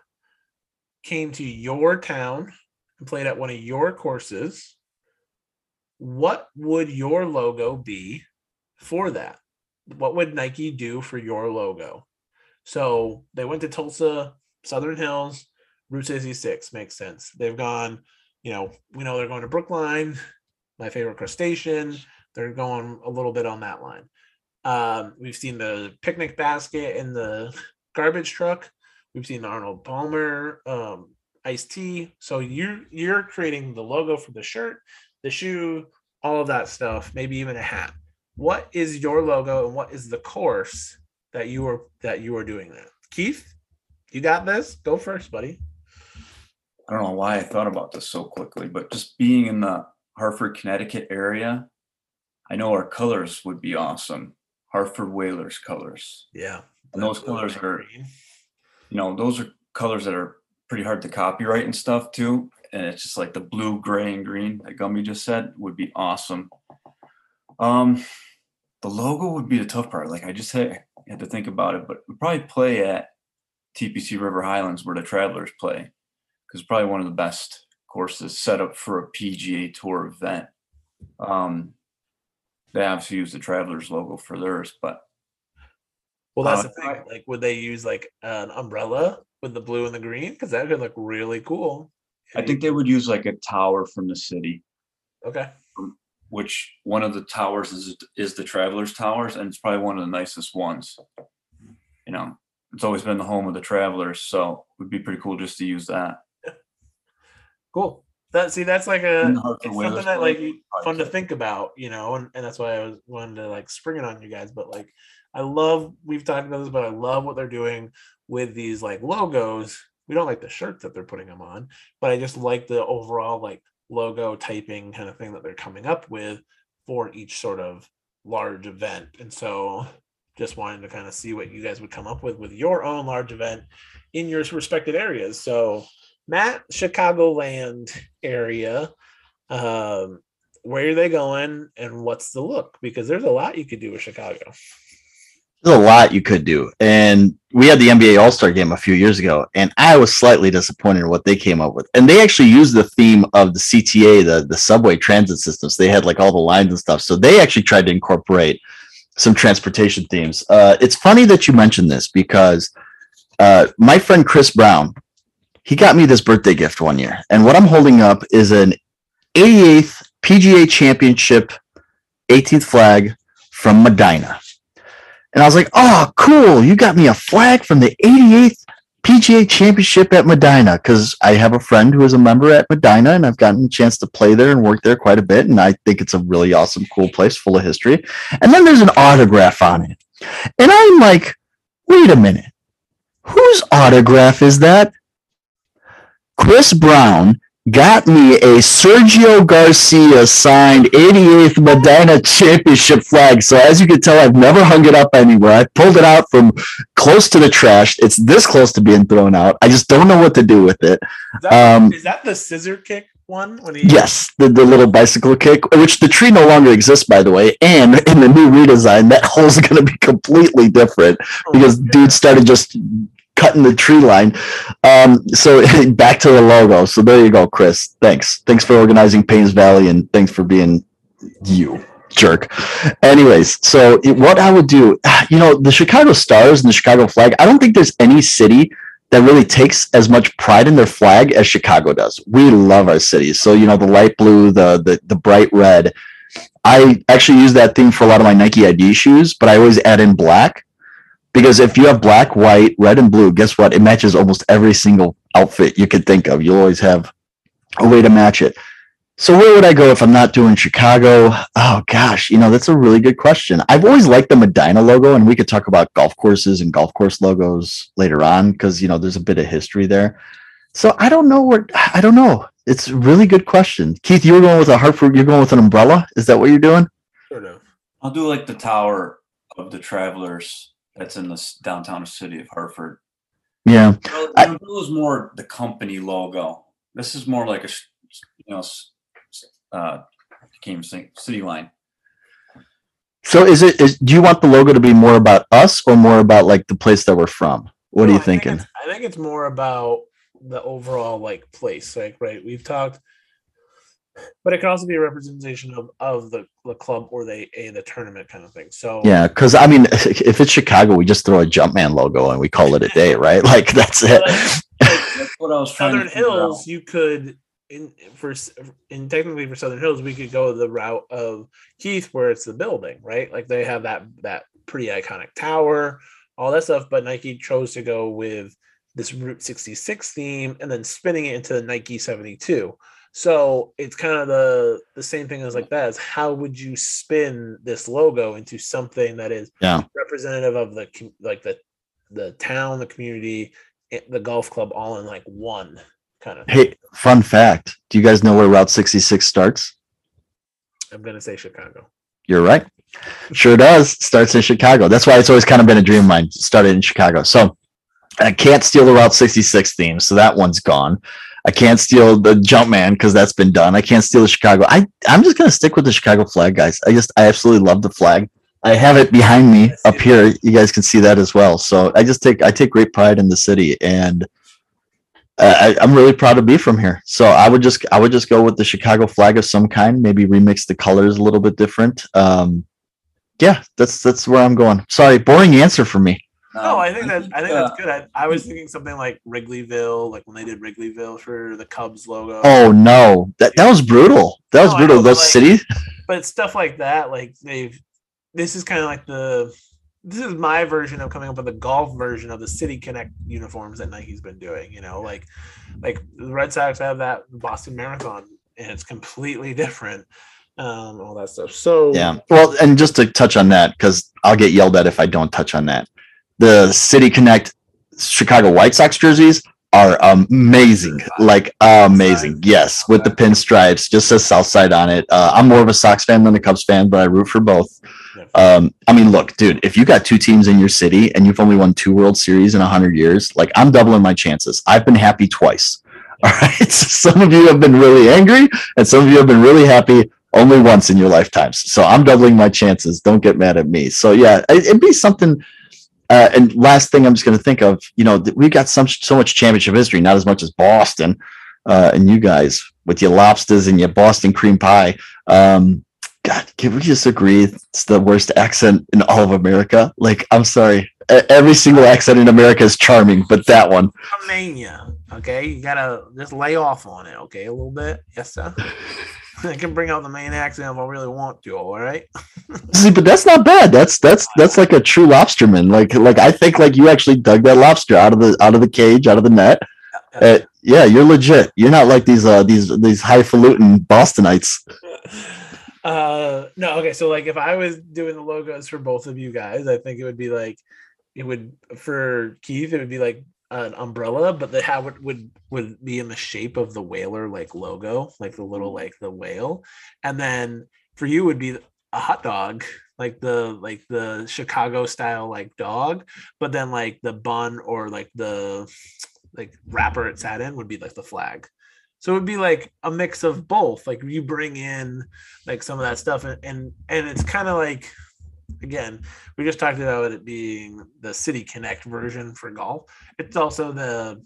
came to your town and played at one of your courses, what would your logo be for that? What would Nike do for your logo? So they went to Tulsa, Southern Hills, Route sixty-six, makes sense. They've gone, you know, we know they're going to Brookline, my favorite crustacean. They're going a little bit on that line. Um, we've seen the picnic basket in the garbage truck. We've seen the Arnold Palmer, um, iced tea. So you're, you're creating the logo for the shirt, the shoe, all of that stuff, maybe even a hat. What is your logo and what is the course that you are, that you are doing that? Keith, you got this? Go first, buddy. I don't know why I thought about this so quickly, but just being in the Hartford, Connecticut area, I know our colors would be awesome. Hartford Whalers colors. Yeah. And those colors are, you know, those are colors that are pretty hard to copyright and stuff too. And it's just like the blue, gray, and green that Gumby just said would be awesome. Um, the logo would be the tough part. Like I just had, had to think about it, but we'd probably play at T P C River Highlands where the Travelers play, because probably one of the best courses set up for a P G A Tour event. Um, they obviously use the Travelers logo for theirs, but. Well, that's uh, the thing. Like, would they use like an umbrella with the blue and the green? Because that would look really cool. I think they would use like a tower from the city. Okay. Which one of the towers is is the Travelers Towers, and it's probably one of the nicest ones. You know, it's always been the home of the Travelers, so it would be pretty cool just to use that. Cool. That see, that's like a it's something that like fun to think about, you know, and, and that's why I was wanted to like spring it on you guys, but like. I love, we've talked about this, but I love what they're doing with these like logos. We don't like the shirts that they're putting them on, but I just like the overall like logo typing kind of thing that they're coming up with for each sort of large event. And so just wanted to kind of see what you guys would come up with with your own large event in your respected areas. So Matt, Chicagoland area, um, where are they going and what's the look? Because there's a lot you could do with Chicago. There's a lot you could do. And we had the N B A All-Star game a few years ago, and I was slightly disappointed in what they came up with. And they actually used the theme of the C T A, the, the subway transit systems. They had like all the lines and stuff. So they actually tried to incorporate some transportation themes. Uh, it's funny that you mentioned this because uh, my friend Chris Brown, he got me this birthday gift one year. And what I'm holding up is an eighty-eighth P G A Championship eighteenth flag from Medinah. And I was like, oh, cool. You got me a flag from the eighty-eighth P G A Championship at Medinah, because I have a friend who is a member at Medinah, and I've gotten a chance to play there and work there quite a bit. And I think it's a really awesome, cool place full of history. And then there's an autograph on it. And I'm like, wait a minute. Whose autograph is that? Chris Brown got me a Sergio Garcia signed eighty-eighth Medinah Championship flag. So as you can tell, I've never hung it up anywhere. I pulled it out from close to the trash. It's this close to being thrown out. I just don't know what to do with it. Is that, um, is that the scissor kick one? When he- yes, the, the little bicycle kick, which the tree no longer exists, by the way. And in the new redesign, that hole's going to be completely different oh, because yeah. dude started just... cutting the tree line. Um, so back to the logo. So there you go, Chris. Thanks. Thanks for organizing Payne's Valley, and thanks for being you, jerk. Anyways, so it, what I would do, you know, the Chicago Stars and the Chicago flag, I don't think there's any city that really takes as much pride in their flag as Chicago does. We love our city. So, you know, the light blue, the the, the bright red, I actually use that thing for a lot of my Nike I D shoes, but I always add in black, because if you have black, white, red, and blue, guess what? It matches almost every single outfit you could think of. You'll always have a way to match it. So where would I go if I'm not doing Chicago? Oh, gosh, you know, that's a really good question. I've always liked the Medinah logo, and we could talk about golf courses and golf course logos later on, because, you know, there's a bit of history there. So I don't know where, I don't know. It's a really good question. Keith, you were going with a Hartford, you're going with an umbrella? Is that what you're doing? Sort of. I'll do like the tower of the Travelers that's in the downtown city of Hartford. Yeah. So, I, it was more the company logo. This is more like a, you know, uh, came city line. So is it, is, do you want the logo to be more about us or more about like the place that we're from? What no, are you I thinking? Think I think it's more about the overall like place, like, right, we've talked, but it can also be a representation of of the, the club or the a the tournament kind of thing. So yeah, because I mean, if it's Chicago, we just throw a Jumpman logo and we call it a day, right? Like that's it. That's what I was trying Southern to Hills, you could in for in technically for Southern Hills, we could go the route of Keith, where it's the building, right? Like they have that that pretty iconic tower, all that stuff. But Nike chose to go with this Route sixty-six theme and then spinning it into the Nike seventy-two. So it's kind of the, the same thing as like that is how would you spin this logo into something that is yeah. representative of the, like the, the town, the community, the golf club, all in like one kind of thing. Hey, fun fact. Do you guys know where Route sixty-six starts? I'm going to say Chicago. You're right. Sure does. Starts in Chicago. That's why it's always kind of been a dream of mine. Started in Chicago. So, I can't steal the Route sixty-six theme, so that one's gone. I can't steal the Jumpman because that's been done. I can't steal the Chicago. I, I'm just going to stick with the Chicago flag, guys. I just, I absolutely love the flag. I have it behind me up here. You guys can see that as well. So I just take, I take great pride in the city, and I, I'm really proud to be from here. So I would just, I would just go with the Chicago flag of some kind, maybe remix the colors a little bit different. Um, yeah, that's, that's where I'm going. Sorry, boring answer for me. No, I think that's I think that's good. I, I was thinking something like Wrigleyville, like when they did Wrigleyville for the Cubs logo. Oh no, that that was brutal. That was no, brutal. Know, Those like, cities, but stuff like that, like they've. This is kind of like the. This is my version of coming up with a golf version of the City Connect uniforms that Nike's been doing. You know, like, like the Red Sox have that Boston Marathon, and it's completely different. Um, all that stuff. So yeah, well, and just to touch on that, because I'll get yelled at if I don't touch on that. The City Connect Chicago White Sox jerseys are amazing, like amazing. Yes, with the pinstripes, just says Southside on it. Uh, I'm more of a Sox fan than a Cubs fan, but I root for both. Um, I mean, look, dude, if you got two teams in your city and you've only won two World Series in one hundred years, like I'm doubling my chances. I've been happy twice. All right. Some of you have been really angry and some of you have been really happy. Only once in your lifetimes. So I'm doubling my chances. Don't get mad at me. So, yeah, it'd be something. Uh, and last thing I'm just going to think of, you know, we've got some, so much championship history, not as much as Boston uh, and you guys with your lobsters and your Boston cream pie. Um, God, can we just agree it's the worst accent in all of America? Like, I'm sorry. Every single accent in America is charming, but that one. Mania, okay? You got to just lay off on it, okay, a little bit. Yes, sir. I can bring out the main accent if I really want to, all right? See, but that's not bad. That's that's that's like a true lobsterman. Like like I think like you actually dug that lobster out of the out of the cage, out of the net. Uh, yeah, you're legit. You're not like these uh these these highfalutin Bostonites. Uh no, okay. So like if I was doing the logos for both of you guys, I think it would be like it would for Keith, it would be like an umbrella, but the how it would would be in the shape of the whaler like logo, like the little like the whale, and then for you would be a hot dog, like the like the Chicago style like dog, but then like the bun or like the like wrapper it sat in would be like the flag. So it would be like a mix of both. Like you bring in like some of that stuff, and and, and it's kind of like. Again, we just talked about it being the City Connect version for golf. It's also the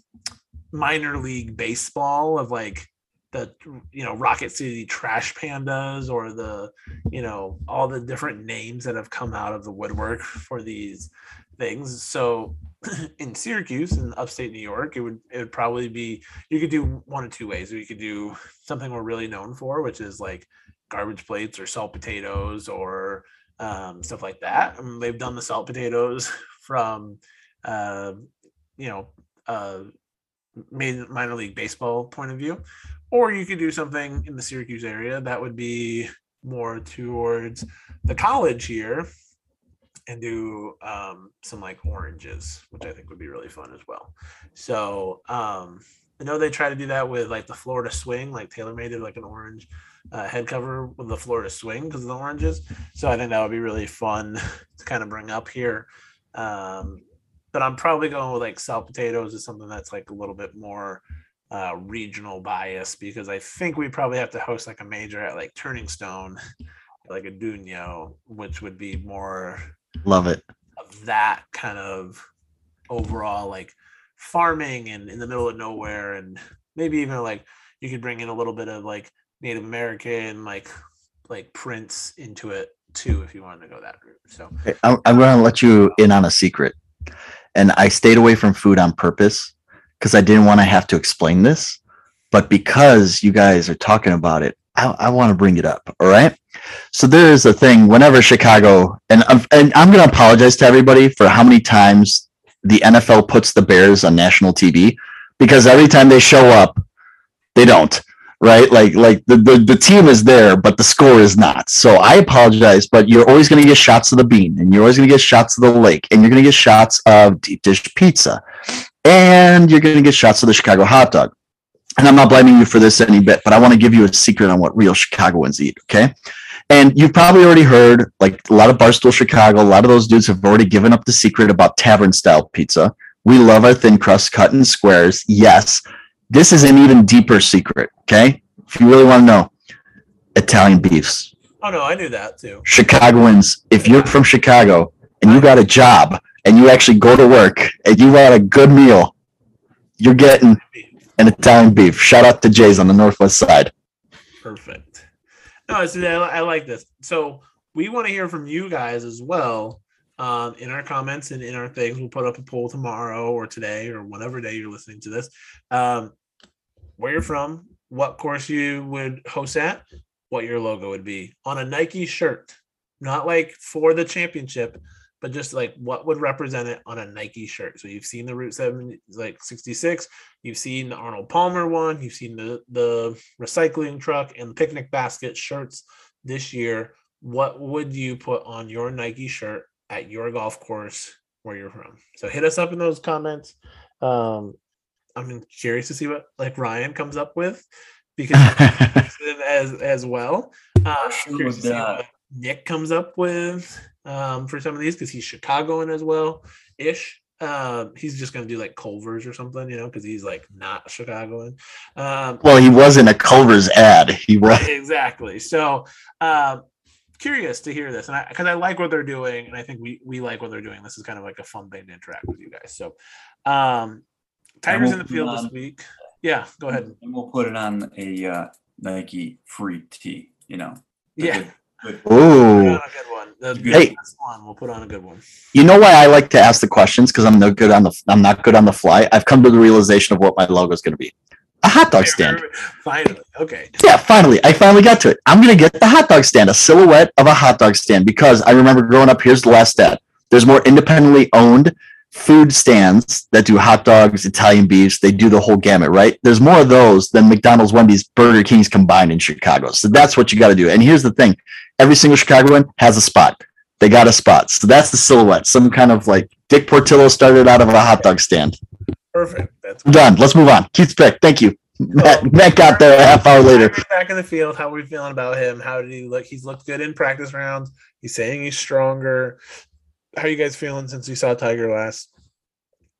minor league baseball of like the, you know, Rocket City Trash Pandas or the, you know, all the different names that have come out of the woodwork for these things. So in Syracuse in upstate New York, it would it would probably be, you could do one of two ways. We could do something we're really known for, which is like garbage plates or salt potatoes or um, stuff like that. And they've done the salt potatoes from, uh, you know, uh, minor league baseball point of view, or you could do something in the Syracuse area that would be more towards the college here, and do um, some like oranges, which I think would be really fun as well. So um, I know they try to do that with like the Florida swing, like TaylorMade did like an orange uh, head cover with the Florida swing because of the oranges. So I think that would be really fun to kind of bring up here. Um, but I'm probably going with like salt potatoes is something that's like a little bit more uh, regional bias, because I think we probably have to host like a major at like Turning Stone, like a Duño, which would be more love it of that kind of overall like farming and in the middle of nowhere, and maybe even like you could bring in a little bit of like Native American like like prints into it too if you wanted to go that route. So I'm, I'm going to let you in on a secret, and I stayed away from food on purpose because I didn't want to have to explain this, but because you guys are talking about it, I, I want to bring it up. All right. So there is a thing whenever Chicago, and I'm, and I'm going to apologize to everybody for how many times the N F L puts the Bears on national T V, because every time they show up, they don't, right? Like, like the, the, the team is there, but the score is not. So I apologize, but you're always going to get shots of the bean, and you're always going to get shots of the lake, and you're going to get shots of deep dish pizza, and you're going to get shots of the Chicago hot dog. And I'm not blaming you for this any bit, but I want to give you a secret on what real Chicagoans eat, okay? And you've probably already heard, like, a lot of Barstool Chicago, a lot of those dudes have already given up the secret about tavern-style pizza. We love our thin crust cut in squares, yes. This is an even deeper secret, okay? If you really want to know, Italian beefs. Oh, no, I knew that, too. Chicagoans, if you're from Chicago and you got a job and you actually go to work and you want a good meal, you're getting and Italian beef. Shout out to Jay's on the Northwest side. Perfect. No, so I like this. So we want to hear from you guys as well um, in our comments and in our things. We'll put up a poll tomorrow or today or whatever day you're listening to this. Um, where you're from, what course you would host at, what your logo would be on a Nike shirt. Not like for the championship, but just like what would represent it on a Nike shirt. So you've seen the Route seven, like sixty-six, you've seen the Arnold Palmer one, you've seen the, the recycling truck and the picnic basket shirts this year. What would you put on your Nike shirt at your golf course where you're from? So hit us up in those comments. Um, I'm curious to see what like Ryan comes up with, because as as well. Uh, I'm curious to see what Nick comes up with. Um, for some of these, because he's Chicagoan as well ish. Uh, he's just going to do like Culver's or something, you know, because he's like not Chicagoan. Um, well, he wasn't a Culver's ad. He was. Exactly. So uh, curious to hear this, and I because I like what they're doing, and I think we we like what they're doing. This is kind of like a fun thing to interact with you guys. So um, Tiger's in the field on, this week. Yeah, go ahead. And we'll put it on a uh, Nike free tee, you know. Yeah. Good. Oh, hey, we'll put on a good one. You know why I like to ask the questions? Because I'm no good on the I'm not good on the fly. I've come to the realization of what my logo is going to be. A hot dog stand. Finally, okay. Yeah, finally, I finally got to it. I'm going to get the hot dog stand, a silhouette of a hot dog stand, because I remember growing up. Here's the last stat: there's more independently owned food stands that do hot dogs, Italian beefs. They do the whole gamut, right? There's more of those than McDonald's, Wendy's, Burger King's combined in Chicago. So that's what you got to do. And here's the thing. Every single Chicagoan has a spot. They got a spot. So that's the silhouette. Some kind of like Dick Portillo started out of a hot dog stand. Perfect. That's cool. Done. Let's move on. Keith's pick. Thank you. So, Matt, Matt got there a half hour later. Back in the field. How are we feeling about him? How did he look? He's looked good in practice rounds. He's saying he's stronger. How are you guys feeling since we saw Tiger last?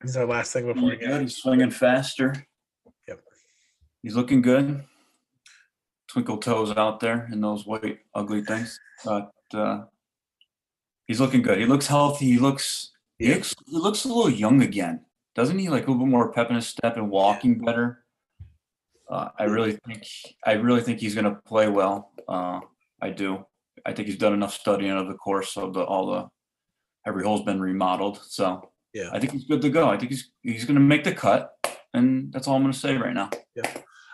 This is our last thing before he got. He's swinging faster. Yep. He's looking good. Twinkle toes out there and those white ugly things, but uh he's looking good. He looks healthy. He looks he looks, he looks a little young again, doesn't he? Like a little bit more pep in his step and walking better. Uh, I really think I really think he's going to play well. Uh, I do. I think he's done enough studying of the course, so the all the every hole's been remodeled. So Yeah, I think he's good to go. I think he's he's going to make the cut, and that's all I'm going to say right now. Yeah,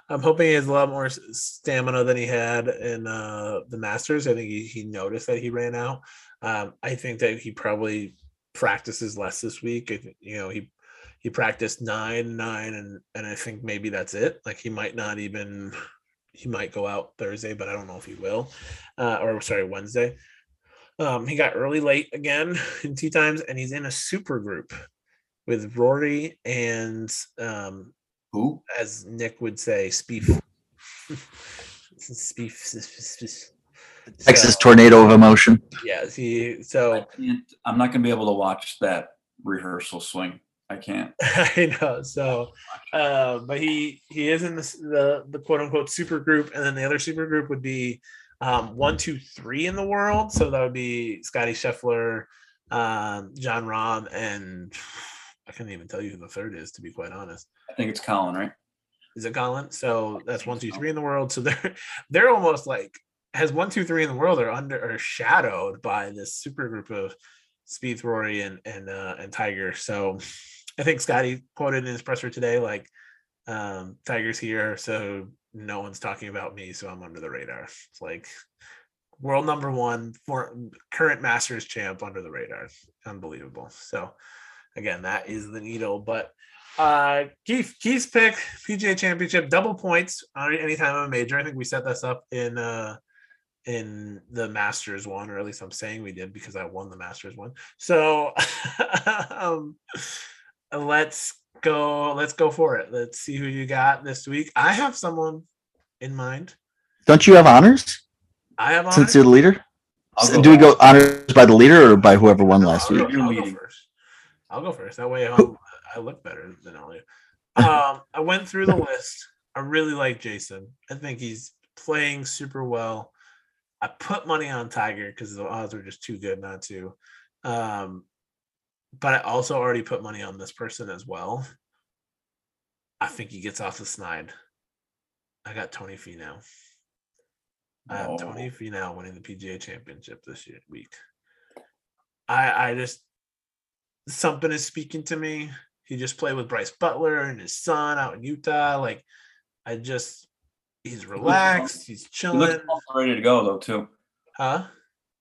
I'm hoping he has a lot more stamina than he had in uh, the Masters. I think he, he noticed that he ran out. Um, I think that he probably practices less this week. I think, you know, he he practiced nine, nine, and and I think maybe that's it. Like he might not even he might go out Thursday, but I don't know if he will. Uh, or sorry, Wednesday. Um, he got early late again in tee times, and he's in a super group with Rory and um, who, as Nick would say, Spieth. Spieth. Texas so, tornado of emotion. Yeah. He, so I'm not going to be able to watch that rehearsal swing. I can't. I know. So, uh, but he he is in this, the the quote unquote super group, and then the other super group would be. Um, one, two, three in the world. So that would be Scottie Scheffler, um, John Rahm, and I couldn't even tell you who the third is, to be quite honest. I think it's Colin, right? Is it Colin? So that's one, two, three in the world. So they're they're almost like has one, two, three in the world are under are shadowed by this super group of Spieth, Rory, and and uh, and Tiger. So I think Scottie quoted in his presser today, like um, Tiger's here, so. No one's talking about me, so I'm under the radar. It's like world number one, for current Masters champ under the radar. Unbelievable. So again, that is the needle. But uh, Keith, Keith's pick, P G A Championship, double points on any time of a major. I think we set this up in uh, in the Masters one, or at least I'm saying we did because I won the Masters one. So um, let's. Go, let's go for it. Let's see who you got this week. I have someone in mind. Don't you have honors? I have honors. Since you're the leader? So do we go honors by the leader or by whoever won last I'll week? Go, I'll, go first. I'll go first. That way I'm, I look better than all you. Um, I went through the list. I really like Jason. I think he's playing super well. I put money on Tiger because the odds were just too good not to. Um, But I also already put money on this person as well. I think he gets off the snide. I got Tony Finau. I have oh. Tony Finau winning the P G A Championship this year, week. I I just something is speaking to me. He just played with Bryce Butler and his son out in Utah. Like I just he's relaxed. He's chilling. He looks ready to go though too. Huh?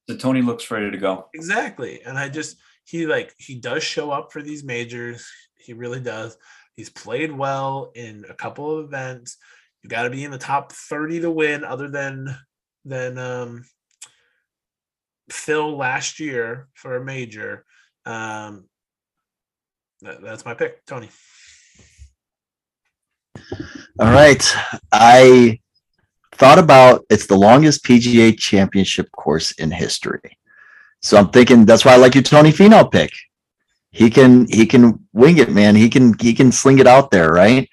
The Tony looks ready to go. Exactly, and I just. He like he does show up for these majors. He really does. He's played well in a couple of events. You got to be in the top thirty to win, other than than um, Phil last year for a major. Um, that, that's my pick, Tony. All right, I thought about it's the longest P G A Championship course in history. So I'm thinking that's why I like your Tony Finau pick. He can he can wing it, man. He can he can sling it out there, right?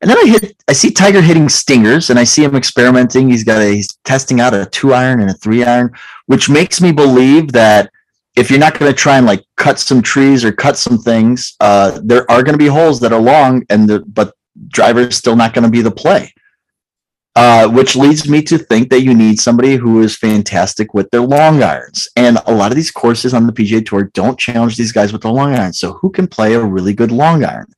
And then I hit I see Tiger hitting stingers, and I see him experimenting. He's got a, he's testing out a two iron and a three iron, which makes me believe that if you're not going to try and like cut some trees or cut some things, uh, there are going to be holes that are long, and the, but driver is still not going to be the play. Uh, which leads me to think that you need somebody who is fantastic with their long irons. And a lot of these courses on the P G A Tour don't challenge these guys with the long irons. So who can play a really good long iron?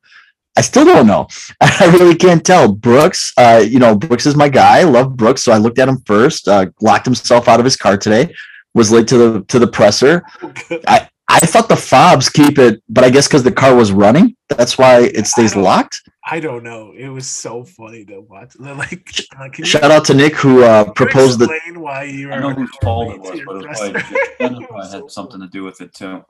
I still don't know. I really can't tell. Brooks, uh, you know, Brooks is my guy. I love Brooks. So I looked at him first, uh, locked himself out of his car today, was late to the to the presser. I, I thought the fobs keep it, but I guess because the car was running, that's why it stays locked. I don't know. It was so funny to watch. Like, like shout out to Nick who uh, proposed the. Why you I know whose fault it was, but it was probably, it probably had something to do with it too.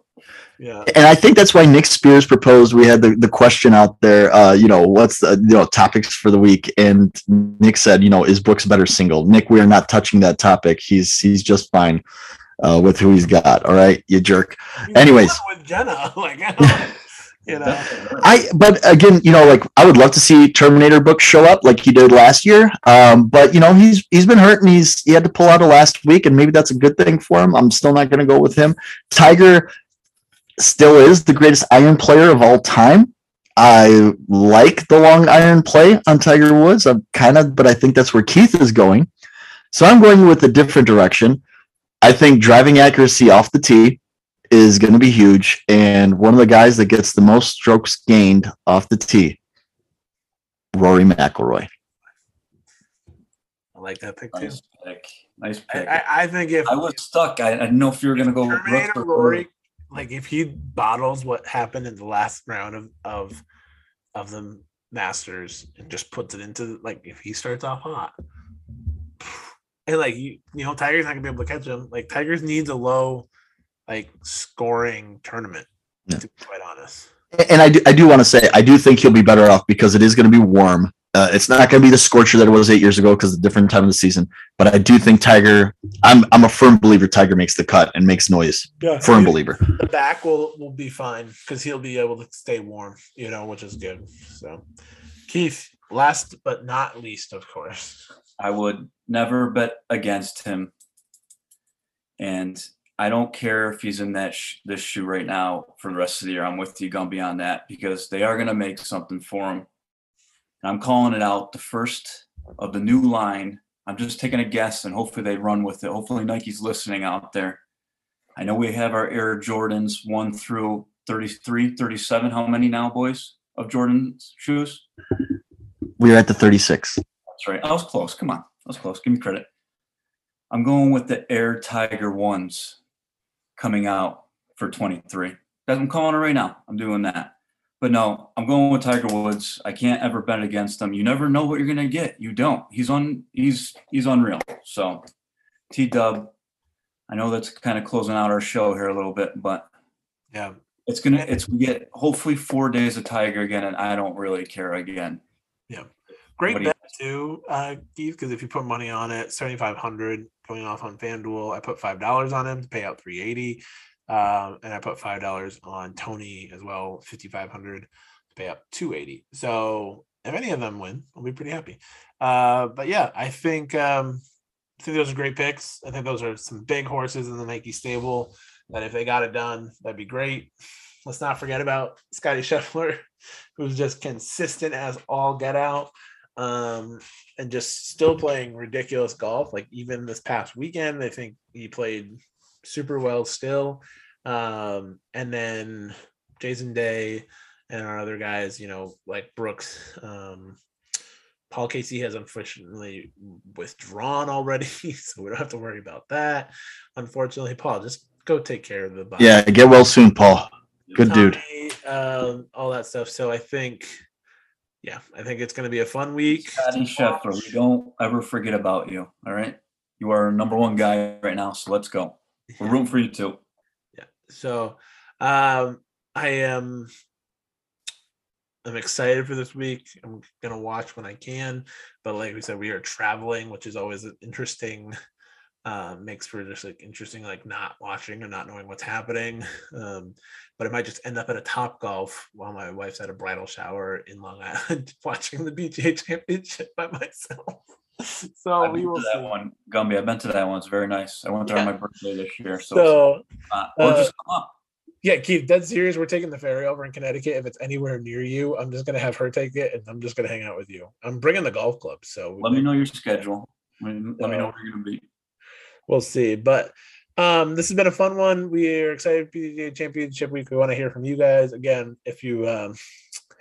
Yeah, and I think that's why Nick Spears proposed. We had the, the question out there. Uh, you know, what's the you know topics for the week? And Nick said, you know, is Brooks better single? Nick, we are not touching that topic. He's he's just fine. Uh, with who he's got, all right, you jerk. You anyways, with Jenna, like I don't, you know, I. But again, you know, like I would love to see Terminator Brooks show up like he did last year. Um, but you know, he's he's been hurt and he's he had to pull out of last week, and maybe that's a good thing for him. I'm still not going to go with him. Tiger still is the greatest iron player of all time. I like the long iron play on Tiger Woods. I'm kind of, but I think that's where Keith is going. So I'm going with a different direction. I think driving accuracy off the tee is going to be huge. And one of the guys that gets the most strokes gained off the tee, Rory McIlroy. I like that pick too. Nice pick. Nice pick. I, I think if I was stuck, I, I didn't know if you were going to go Terminator with Rory. Like if he bottles what happened in the last round of of of the Masters and just puts it into, like, if he starts off hot. And like you, you know, Tiger's not gonna be able to catch him. Like Tiger's needs a low, like scoring tournament. Yeah. To be quite honest. And I do, I do want to say, I do think he'll be better off because it is going to be warm. Uh, it's not going to be the scorcher that it was eight years ago because it's a different time of the season. But I do think Tiger. I'm I'm a firm believer. Tiger makes the cut and makes noise. Yeah, firm he, believer. The back will will be fine because he'll be able to stay warm. You know, which is good. So, Keith, last but not least, of course. I would never bet against him, and I don't care if he's in that sh- this shoe right now for the rest of the year. I'm with you, Gumby, on that because they are going to make something for him. And I'm calling it out the first of the new line. I'm just taking a guess, and hopefully they run with it. Hopefully Nike's listening out there. I know we have our Air Jordans one through thirty-three, thirty-seven. How many now, boys, of Jordan's shoes? We're at the thirty-six. That's right. I was close. Come on. I was close. Give me credit. I'm going with the Air Tiger ones coming out for twenty-three. That's I'm calling it right now. I'm doing that. But no, I'm going with Tiger Woods. I can't ever bet against him. You never know what you're going to get. You don't. He's on. He's he's unreal. So, T-Dub, I know that's kind of closing out our show here a little bit, but yeah, it's going to it's we get hopefully four days of Tiger again, and I don't really care again. Yeah. Great bet too, uh, Keith, because if you put money on it, seventy-five hundred going off on FanDuel. I put five dollars on him to pay out three eighty. Um, and I put five dollars on Tony as well, fifty-five hundred to pay up two eighty. So if any of them win, I'll be pretty happy. Uh, but yeah, I think, um, I think those are great picks. I think those are some big horses in the Nike stable that if they got it done, that'd be great. Let's not forget about Scottie Scheffler, who's just consistent as all get out. Um, and just still playing ridiculous golf. Like even this past weekend, I think he played super well still. Um, and then Jason Day and our other guys, you know, like Brooks, um, Paul Casey has unfortunately withdrawn already. So we don't have to worry about that. Unfortunately, Paul, just go take care of the body. Yeah. Get well soon, Paul. Good Tommy, dude. Um, all that stuff. So I think, yeah, I think it's going to be a fun week. Scottie Scheffler, we don't ever forget about you, all right? You are our number one guy right now, so let's go. We're rooting for you, too. Yeah, so um, I am I'm excited for this week. I'm going to watch when I can, but like we said, we are traveling, which is always an interesting uh, makes for just like interesting, like not watching or not knowing what's happening. Um, but I might just end up at a Topgolf while my wife's at a bridal shower in Long Island watching the P G A Championship by myself. So I've we will to that see. One, Gumby. I've been to that one. It's very nice. I went there yeah. on my birthday this year. So, so uh, we'll uh, just come up. Yeah, Keith, dead serious. We're taking the ferry over in Connecticut. If it's anywhere near you, I'm just gonna have her take it, and I'm just gonna hang out with you. I'm bringing the golf club. So let me know your schedule. Let me, let me know where you're gonna be. We'll see, but um, this has been a fun one. We are excited for P G A Championship Week. We want to hear from you guys again. If you um,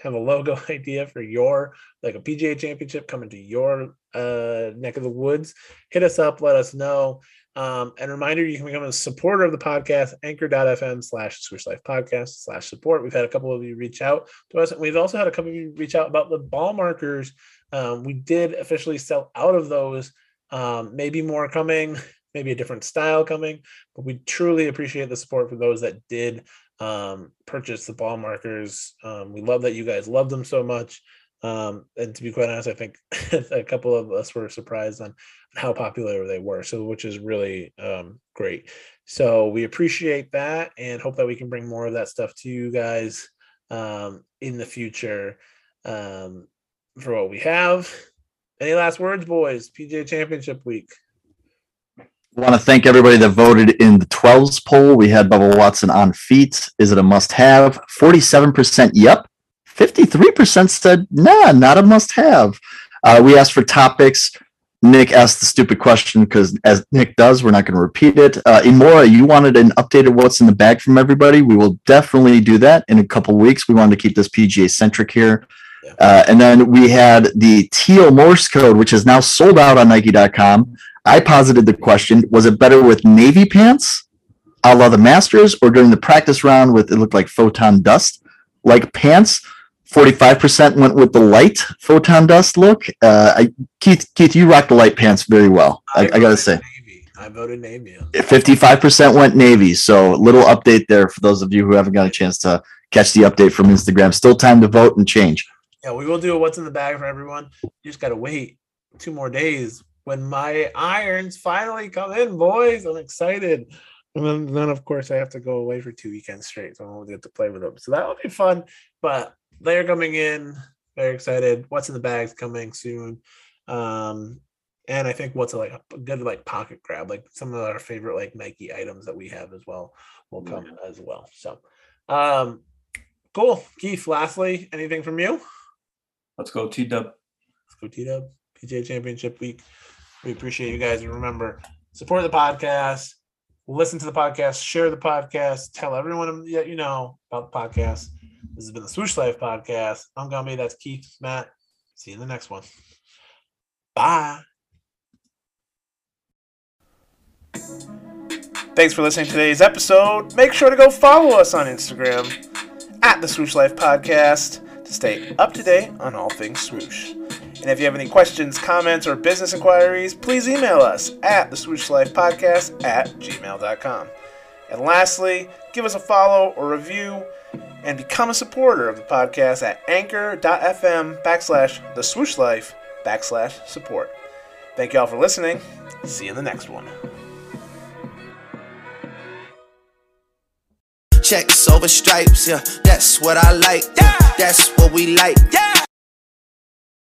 have a logo idea for your like a P G A Championship coming to your uh, neck of the woods, hit us up. Let us know. Um, and reminder, you can become a supporter of the podcast, anchor dot f m slash Switch Life Podcast slash support. We've had a couple of you reach out to us, and we've also had a couple of you reach out about the ball markers. Um, we did officially sell out of those. Um, maybe more coming. Maybe a different style coming, but we truly appreciate the support for those that did um, purchase the ball markers. Um, we love that you guys love them so much. Um, and to be quite honest, I think a couple of us were surprised on how popular they were, so which is really um, great. So we appreciate that and hope that we can bring more of that stuff to you guys um, in the future um, for what we have. Any last words, boys? P G A Championship Week. I want to thank everybody that voted in the twelves poll. We had Bubba Watson on feet. Is it a must-have? forty-seven percent, yep. fifty-three percent said, nah, not a must-have. Uh, we asked for topics. Nick asked the stupid question because, as Nick does, we're not going to repeat it. Uh, Imora, you wanted an updated what's in the bag from everybody. We will definitely do that in a couple weeks. We wanted to keep this P G A-centric here. Yeah. Uh, and then we had the teal Morse code, which is now sold out on Nike dot com. I posited the question, was it better with navy pants, a la the Masters, or during the practice round with, it looked like photon dust, like pants? forty-five percent went with the light photon dust look. Uh, I, Keith, Keith, you rock the light pants very well, I, I, I got to say. Navy. I voted Navy. fifty-five percent went Navy, so little update there for those of you who haven't got a chance to catch the update from Instagram. Still time to vote and change. Yeah, we will do a what's in the bag for everyone. You just got to wait two more days when my irons finally come in, boys. I'm excited. And then, of course, I have to go away for two weekends straight, so I won't get to play with them. So that will be fun, but they're coming in. Very excited. What's in the bag's coming soon. Um, and I think what's a, like a good like pocket grab, like some of our favorite like Nike items that we have as well will come yeah. as well. So um, cool. Keith, lastly, anything from you? Let's go T-Dub. Let's go T-Dub. P G A Championship week. We appreciate you guys. And remember, support the podcast. Listen to the podcast, share the podcast, tell everyone that you know about the podcast. This has been the Swoosh Life Podcast. I'm Gumby. That's Keith, Matt. See you in the next one. Bye. Thanks for listening to today's episode. Make sure to go follow us on Instagram at the Swoosh Life Podcast to stay up to date on all things swoosh. And if you have any questions, comments, or business inquiries, please email us at the swoosh life podcast at gmail dot com. And lastly, give us a follow or review and become a supporter of the podcast at anchor dot f m backslash the swooshlife backslash support. Thank you all for listening. See you in the next one. Checks over stripes, yeah, that's what I like. Yeah. That's what we like. Yeah.